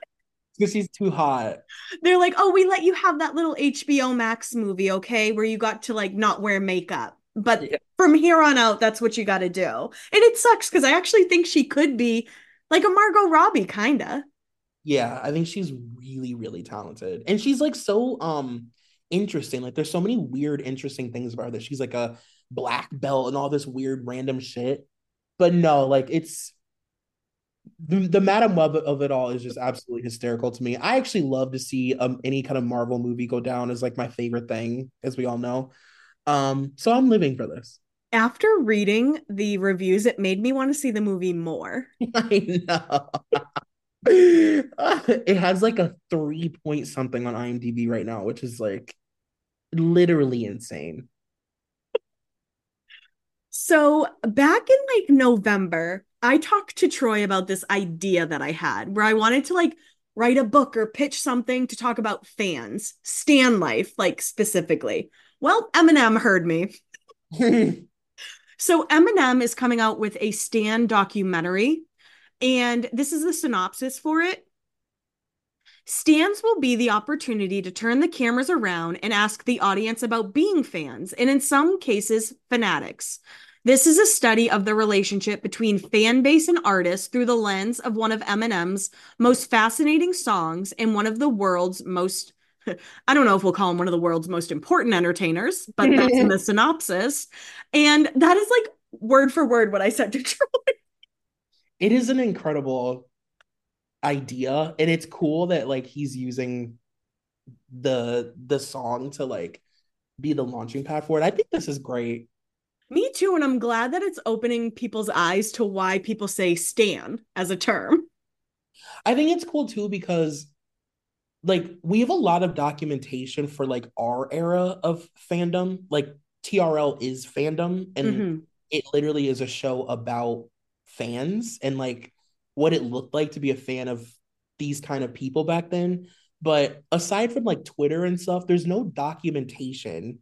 Because she's too hot. They're like, oh, we let you have that little HBO Max movie, okay? Where you got to like not wear makeup. But from here on out, that's what you got to do. And it sucks because I actually think she could be like a Margot Robbie, kind of. Yeah, I think she's really, really talented. And she's like so interesting. Like, there's so many weird, interesting things about her, that she's like a black belt and all this weird random shit. But no, like, it's the Madam Web of it all is just absolutely hysterical to me. I actually love to see any kind of Marvel movie go down as like my favorite thing, as we all know. So I'm living for this. After reading the reviews, it made me want to see the movie more. I know. It has like a 3 point something on IMDb right now, which is like literally insane. So back in like November, I talked to Troy about this idea that I had where I wanted to like write a book or pitch something to talk about fans, stan life, like specifically. Well, Eminem heard me. So Eminem is coming out with a stan documentary. And this is the synopsis for it. Stans will be the opportunity to turn the cameras around and ask the audience about being fans, and in some cases, fanatics. This is a study of the relationship between fan base and artists through the lens of one of Eminem's most fascinating songs and one of the world's most, I don't know if we'll call him one of the world's most important entertainers, but that's in the synopsis. And that is like word for word what I said to Troy. It is an incredible idea, and it's cool that like he's using the song to like be the launching pad for it. I think this is great. Me too, and I'm glad that it's opening people's eyes to why people say stan as a term. I think it's cool too because like we have a lot of documentation for like our era of fandom. Like TRL is fandom and it literally is a show about fans and like what it looked like to be a fan of these kind of people back then. But aside from like Twitter and stuff, there's no documentation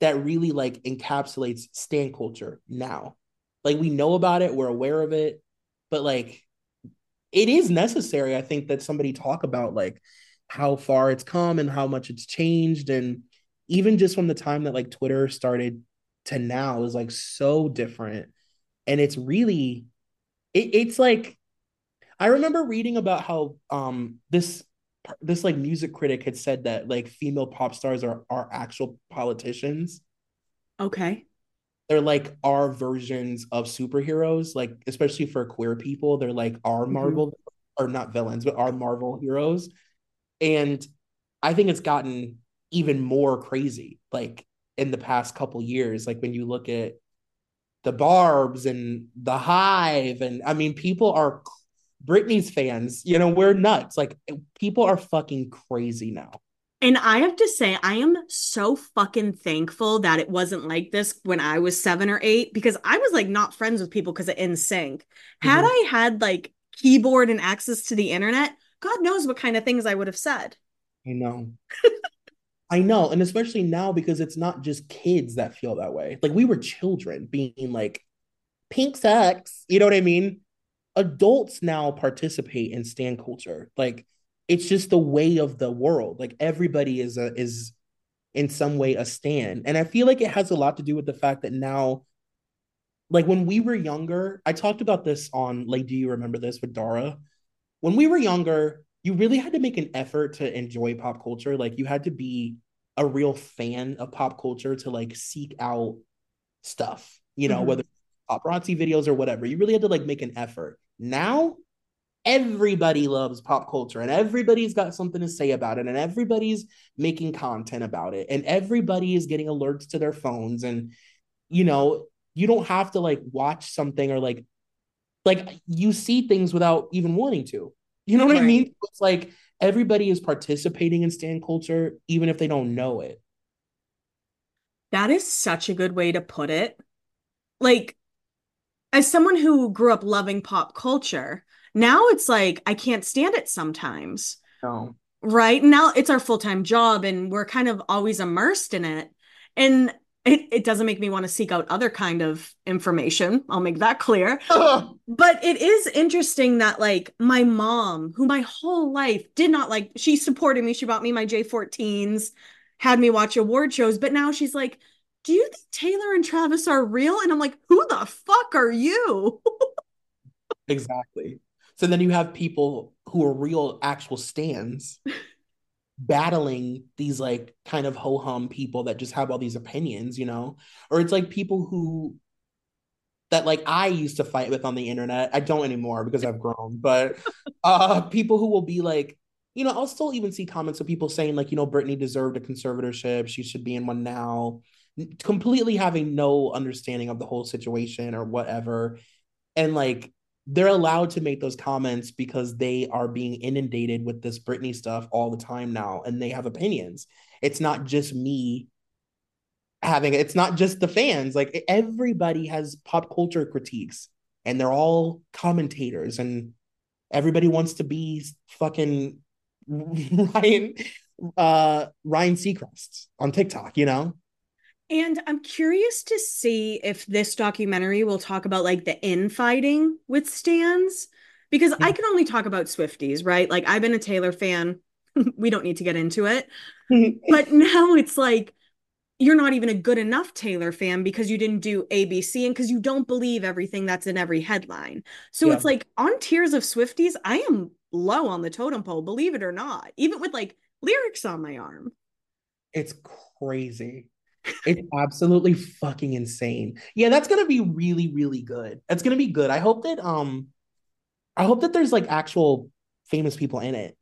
that really like encapsulates stan culture now. Like we know about it, we're aware of it, but like it is necessary, I think, that somebody talk about like how far it's come and how much it's changed. And even just from the time that like Twitter started to now is like so different. And it's really, it's like, I remember reading about how this like music critic had said that like female pop stars are actual politicians. Okay. They're like our versions of superheroes, like especially for queer people. They're like our Marvel, or not villains, but our Marvel heroes. And I think it's gotten even more crazy, like in the past couple years. Like when you look at the Barbs and the Hive, and I mean, people are Britney's fans. You know, we're nuts. Like people are fucking crazy now. And I have to say, I am so fucking thankful that it wasn't like this when I was 7 or 8, because I was like not friends with people because of NSYNC. Had I had like keyboard and access to the internet, God knows what kind of things I would have said. I know. I know. And especially now, because it's not just kids that feel that way. Like we were children being like, pink sucks. You know what I mean? Adults now participate in stan culture. Like, it's just the way of the world. Like everybody is in some way a stan. And I feel like it has a lot to do with the fact that now, like when we were younger, I talked about this on like, Do You Remember This with Dara? When we were younger, you really had to make an effort to enjoy pop culture. Like you had to be a real fan of pop culture to like seek out stuff, you know, whether paparazzi videos or whatever. You really had to like make an effort. Now, everybody loves pop culture and everybody's got something to say about it and everybody's making content about it and everybody is getting alerts to their phones. And you know, you don't have to like watch something or like you see things without even wanting to, you know what I mean? It's like everybody is participating in stan culture even if they don't know it. That is such a good way to put it. Like as someone who grew up loving pop culture, now it's like, I can't stand it sometimes. Oh. Right? Now it's our full-time job and we're kind of always immersed in it. And it doesn't make me want to seek out other kind of information. I'll make that clear. But it is interesting that like my mom, who my whole life did not like, she supported me. She bought me my J14s, had me watch award shows. But now she's like, do you think Taylor and Travis are real? And I'm like, who the fuck are you? Exactly. So then you have people who are real, actual stans battling these like kind of ho-hum people that just have all these opinions, you know? Or it's like people who that like I used to fight with on the internet. I don't anymore because I've grown, but people who will be like, you know, I'll still even see comments of people saying like, you know, Britney deserved a conservatorship. She should be in one now. Completely having no understanding of the whole situation or whatever. And like, they're allowed to make those comments because they are being inundated with this Britney stuff all the time now. And they have opinions. It's not just me having it. It's not just the fans. Like everybody has pop culture critiques and they're all commentators and everybody wants to be fucking Ryan Seacrest on TikTok, you know? And I'm curious to see if this documentary will talk about like the infighting with stans, because I can only talk about Swifties, right? Like I've been a Taylor fan. We don't need to get into it. But now it's like, you're not even a good enough Taylor fan because you didn't do ABC and because you don't believe everything that's in every headline. So it's like on tiers of Swifties, I am low on the totem pole, believe it or not, even with like lyrics on my arm. It's crazy. It's absolutely fucking insane. Yeah, that's gonna be really, really good. That's gonna be good. I hope that there's like actual famous people in it.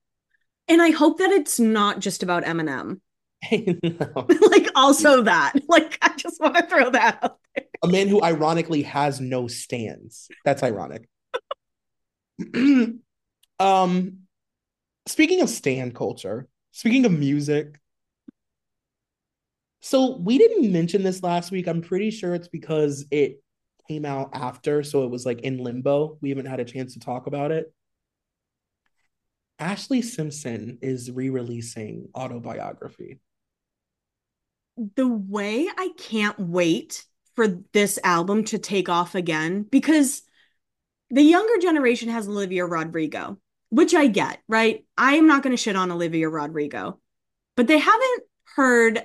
And I hope that it's not just about Eminem. Like also that. Like I just want to throw that out there. A man who ironically has no stands. That's ironic. Speaking of stand culture, speaking of music. So we didn't mention this last week. I'm pretty sure it's because it came out after, so it was like in limbo. We haven't had a chance to talk about it. Ashlee Simpson is re-releasing Autobiography. The way I can't wait for this album to take off again, because the younger generation has Olivia Rodrigo, which I get, right? I am not going to shit on Olivia Rodrigo, but they haven't heard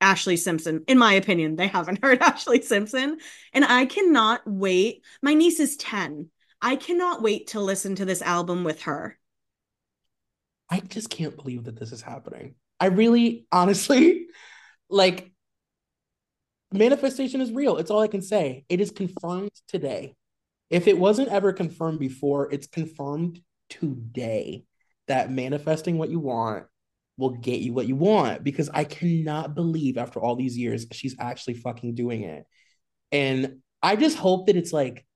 Ashlee Simpson. In my opinion, they haven't heard Ashlee Simpson, and I cannot wait. My niece is 10. I cannot wait to listen to this album with her. I just can't believe that this is happening. I really, honestly, like, manifestation is real. It's all I can say. It is confirmed today. If it wasn't ever confirmed before, it's confirmed today that manifesting what you want will get you what you want, because I cannot believe after all these years she's actually fucking doing it. And I just hope that it's like,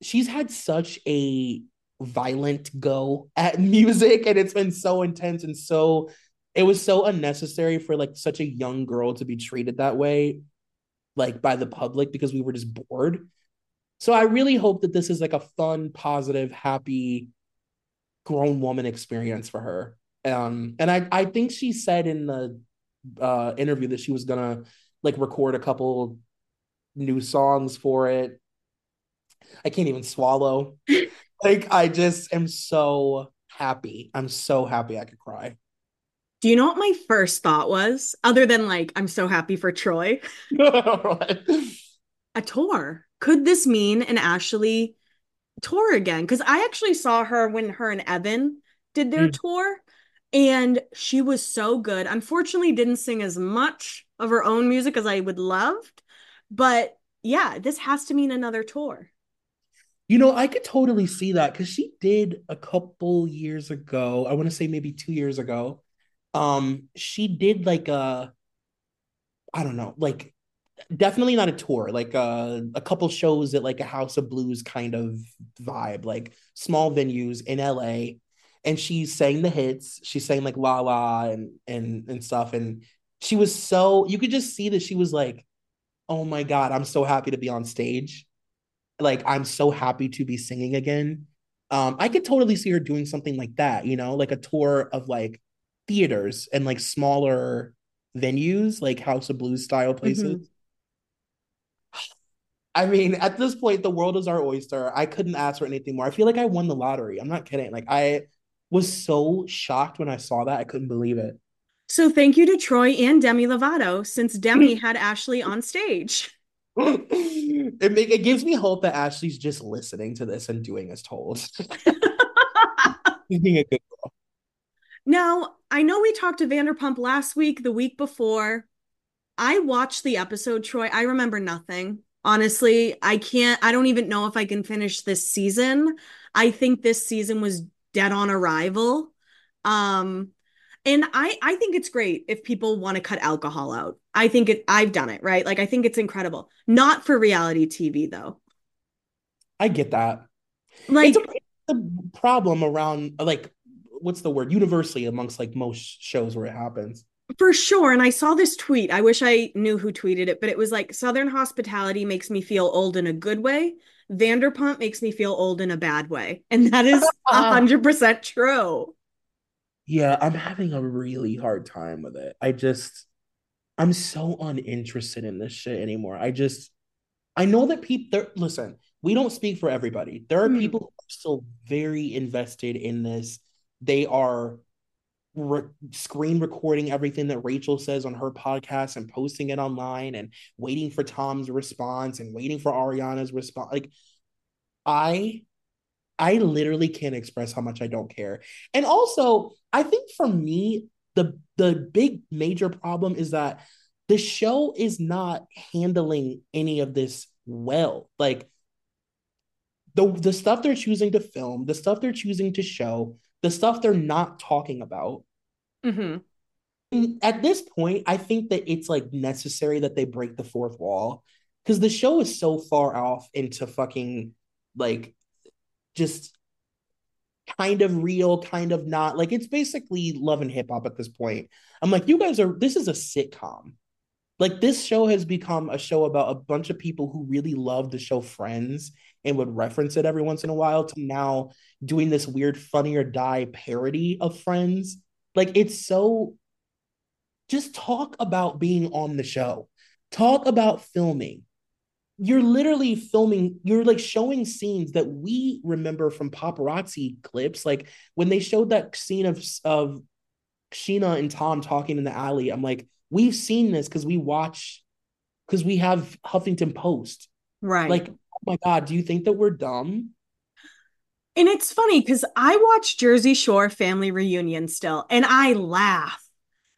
she's had such a violent go at music, and it's been so intense, and so it was so unnecessary for like such a young girl to be treated that way, like by the public, because we were just bored. So I really hope that this is like a fun, positive, happy grown woman experience for her. And I think she said in the interview that she was gonna like record a couple new songs for it. I can't even swallow. Like, I just am so happy. I'm so happy I could cry. Do you know what my first thought was? Other than, like, I'm so happy for Troy. A tour. Could this mean an Ashlee tour again? Because I actually saw her when her and Evan did their tour. And she was so good. Unfortunately, didn't sing as much of her own music as I would loved. But, yeah, this has to mean another tour. You know, I could totally see that, because she did a couple years ago. I want to say maybe 2 years ago. She did like a, I don't know, like definitely not a tour, like a couple shows at like a House of Blues kind of vibe, like small venues in LA. And she sang the hits. She sang like La La and stuff. And she was so, you could just see that she was like, oh my God, I'm so happy to be on stage. Like, I'm so happy to be singing again. I could totally see her doing something like that, you know, like a tour of like theaters and like smaller venues, like House of Blues style places. I mean, at this point, the world is our oyster. I couldn't ask for anything more. I feel like I won the lottery. I'm not kidding. Like, I was so shocked when I saw that. I couldn't believe it. So thank you to Troy and Demi Lovato, since Demi had Ashlee on stage. It gives me hope that Ashlee's just listening to this and doing as told. Being a good girl. Now, I know we talked to Vanderpump last week, the week before. I watched the episode, Troy. I remember nothing. Honestly, I don't even know if I can finish this season. I think this season was dead on arrival. And I think it's great if people want to cut alcohol out. I think I've done it, right? Like, I think it's incredible. Not for reality TV, though. I get that. Like, it's a problem around, like, what's the word? Universally amongst, like, most shows where it happens. For sure. And I saw this tweet. I wish I knew who tweeted it, but it was like, Southern hospitality makes me feel old in a good way. Vanderpump makes me feel old in a bad way. And that is 100% true. Yeah, I'm having a really hard time with it. I'm so uninterested in this shit anymore. I know that people, listen, we don't speak for everybody. There are people who are still very invested in this. They are screen recording everything that Rachel says on her podcast and posting it online and waiting for Tom's response and waiting for Ariana's response. Like, I literally can't express how much I don't care. And also, I think for me, the big major problem is that the show is not handling any of this well. Like, the stuff they're choosing to film, the stuff they're choosing to show, the stuff they're not talking about. At this point, I think that it's like necessary that they break the fourth wall because the show is so far off into fucking, like, just kind of real, kind of not. Like, it's basically Love and Hip Hop at this point. I'm like, you guys are, this is a sitcom. Like, this show has become a show about a bunch of people who really love the show Friends and would reference it every once in a while, to now doing this weird Funny or Die parody of Friends. Like, it's so, just talk about being on the show. Talk about filming. You're literally filming, you're like showing scenes that we remember from paparazzi clips. Like, when they showed that scene of Sheena and Tom talking in the alley, I'm like, we've seen this because we have Huffington Post. Right. Like, oh my God, do you think that we're dumb? And it's funny because I watch Jersey Shore Family Reunion still, and I laugh.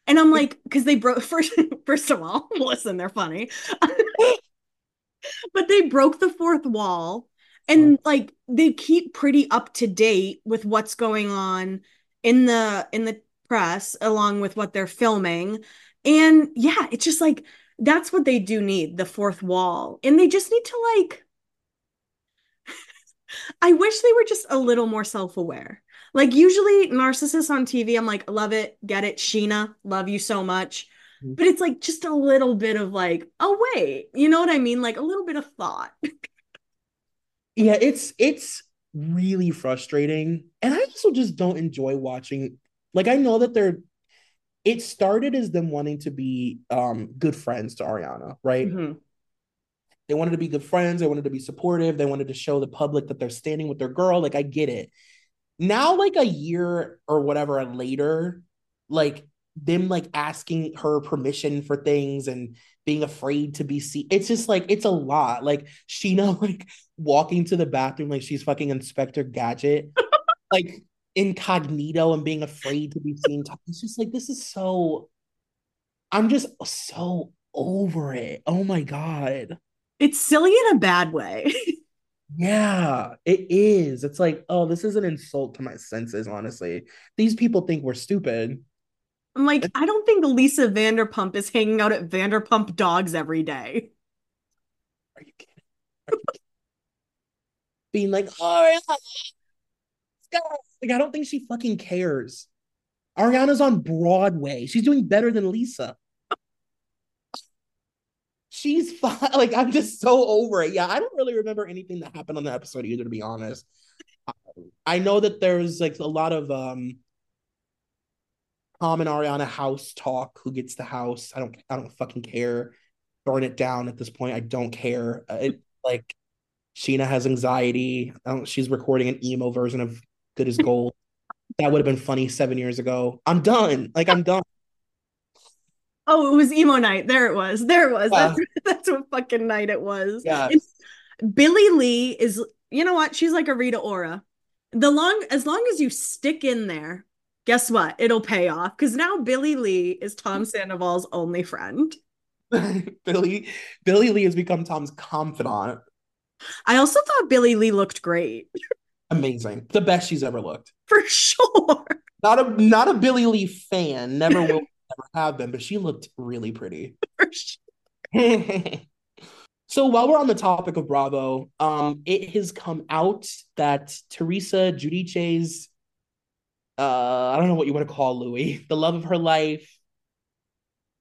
And I'm like, because they broke, first of all, listen, they're funny. But they broke the fourth wall, and like, they keep pretty up to date with what's going on in the press, along with what they're filming. And yeah, it's just like, that's what they do need, the fourth wall. And they just need to, like, I wish they were just a little more self-aware. Like, usually narcissists on TV, I'm like, love it, get it, Sheena, love you so much. But it's like just a little bit of like, oh wait, you know what I mean? Like, a little bit of thought. Yeah, it's really frustrating. And I also just don't enjoy watching. Like, I know that it started as them wanting to be good friends to Ariana, right? Mm-hmm. They wanted to be good friends. They wanted to be supportive. They wanted to show the public that they're standing with their girl. Like, I get it. Now, like, a year or whatever later, like, them like asking her permission for things and being afraid to be seen. It's just like, it's a lot. Like, Sheena, like, walking to the bathroom like she's fucking Inspector Gadget, like, incognito, and being afraid to be seen. It's just like, this is so, I'm just so over it. Oh my God. It's silly in a bad way. Yeah, it is. It's like, oh, this is an insult to my senses, honestly. These people think we're stupid. I'm like, I don't think Lisa Vanderpump is hanging out at Vanderpump Dogs every day. Are you kidding? Being like, oh, yeah. Like, I don't think she fucking cares. Ariana's on Broadway. She's doing better than Lisa. She's fine. Like, I'm just so over it. Yeah, I don't really remember anything that happened on the episode either, to be honest. I know that there's like a lot of Tom and Ariana house talk. Who gets the house? I don't fucking care. Burn it down at this point. I don't care. Like, Sheena has anxiety. She's recording an emo version of Good as Gold. That would have been funny 7 years ago. I'm done. Like, I'm done. Oh, it was emo night. There it was. Yeah. That's what fucking night it was. Yeah. Billy Lee is, you know what? She's like a Rita Ora. As long as you stick in there, guess what? It'll pay off, because now Billy Lee is Tom Sandoval's only friend. Billy Lee has become Tom's confidant. I also thought Billy Lee looked great. Amazing. The best she's ever looked. For sure. Not a Billy Lee fan. Never will ever have been, but she looked really pretty. For sure. So while we're on the topic of Bravo, it has come out that Teresa Giudice's I don't know what you want to call Louis, the love of her life,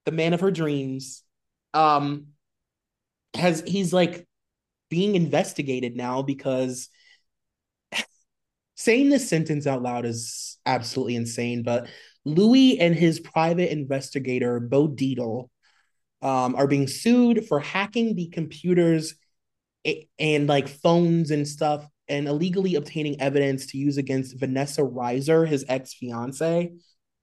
the man of her dreams, he's like being investigated now, because saying this sentence out loud is absolutely insane, but Louis and his private investigator, Bo Deedle, are being sued for hacking the computers and like phones and stuff, and illegally obtaining evidence to use against Vanessa Reiser, his ex-fiance.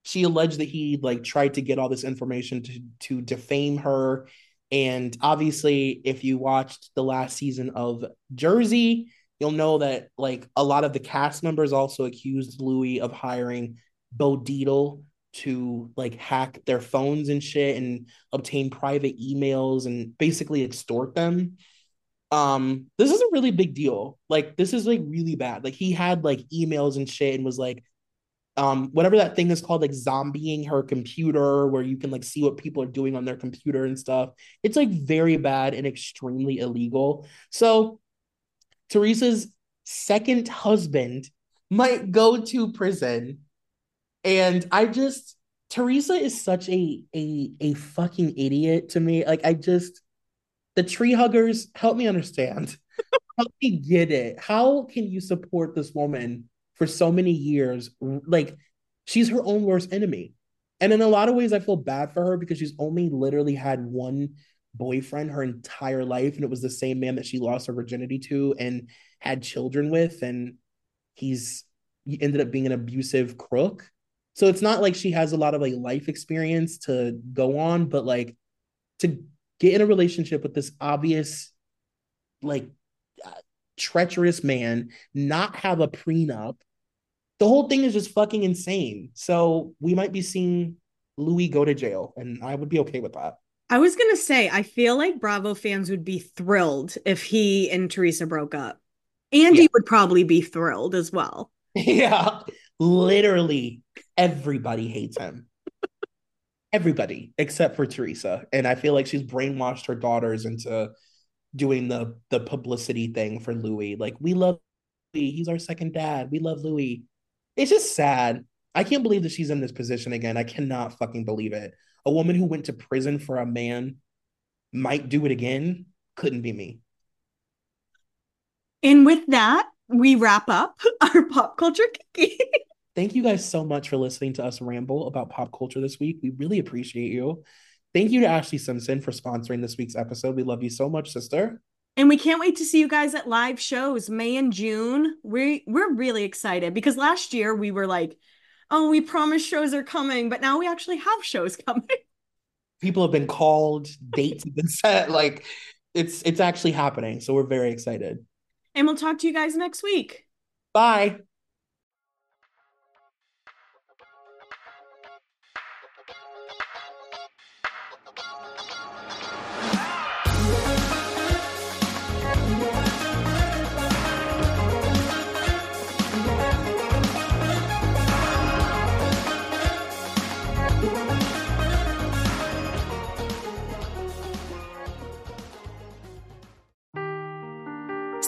She alleged that he like tried to get all this information to defame her. And obviously, if you watched the last season of Jersey, you'll know that like a lot of the cast members also accused Louis of hiring Bo Deedle to like hack their phones and shit and obtain private emails and basically extort them. This is a really big deal. Like, this is like really bad. Like, he had like emails and shit and was like whatever that thing is called, like zombieing her computer, where you can like see what people are doing on their computer and stuff. It's like very bad and extremely illegal. So Teresa's second husband might go to prison. And I just, Teresa is such a fucking idiot to me. Like, I just, the tree huggers, help me understand. Help me get it. How can you support this woman for so many years? Like, she's her own worst enemy. And in a lot of ways, I feel bad for her because she's only literally had one boyfriend her entire life. And it was the same man that she lost her virginity to and had children with. And he ended up being an abusive crook. So it's not like she has a lot of like life experience to go on, but like to get in a relationship with this obvious, like treacherous man, not have a prenup. The whole thing is just fucking insane. So we might be seeing Louis go to jail, and I would be okay with that. I was going to say, I feel like Bravo fans would be thrilled if he and Teresa broke up. Andy would probably be thrilled as well. Yeah, literally everybody hates him. Everybody except for Teresa. And I feel like she's brainwashed her daughters into doing the publicity thing for Louis. Like, we love Louis. He's our second dad. We love Louis. It's just sad. I can't believe that she's in this position again. I cannot fucking believe it. A woman who went to prison for a man might do it again. Couldn't be me. And with that, we wrap up our pop culture kiki. Thank you guys so much for listening to us ramble about pop culture this week. We really appreciate you. Thank you to Ashley Simpson for sponsoring this week's episode. We love you so much, sister. And we can't wait to see you guys at live shows, May and June. We're really excited because last year we were like, oh, we promise shows are coming, but now we actually have shows coming. People have been called, dates have been set. Like, it's actually happening. So we're very excited. And we'll talk to you guys next week. Bye.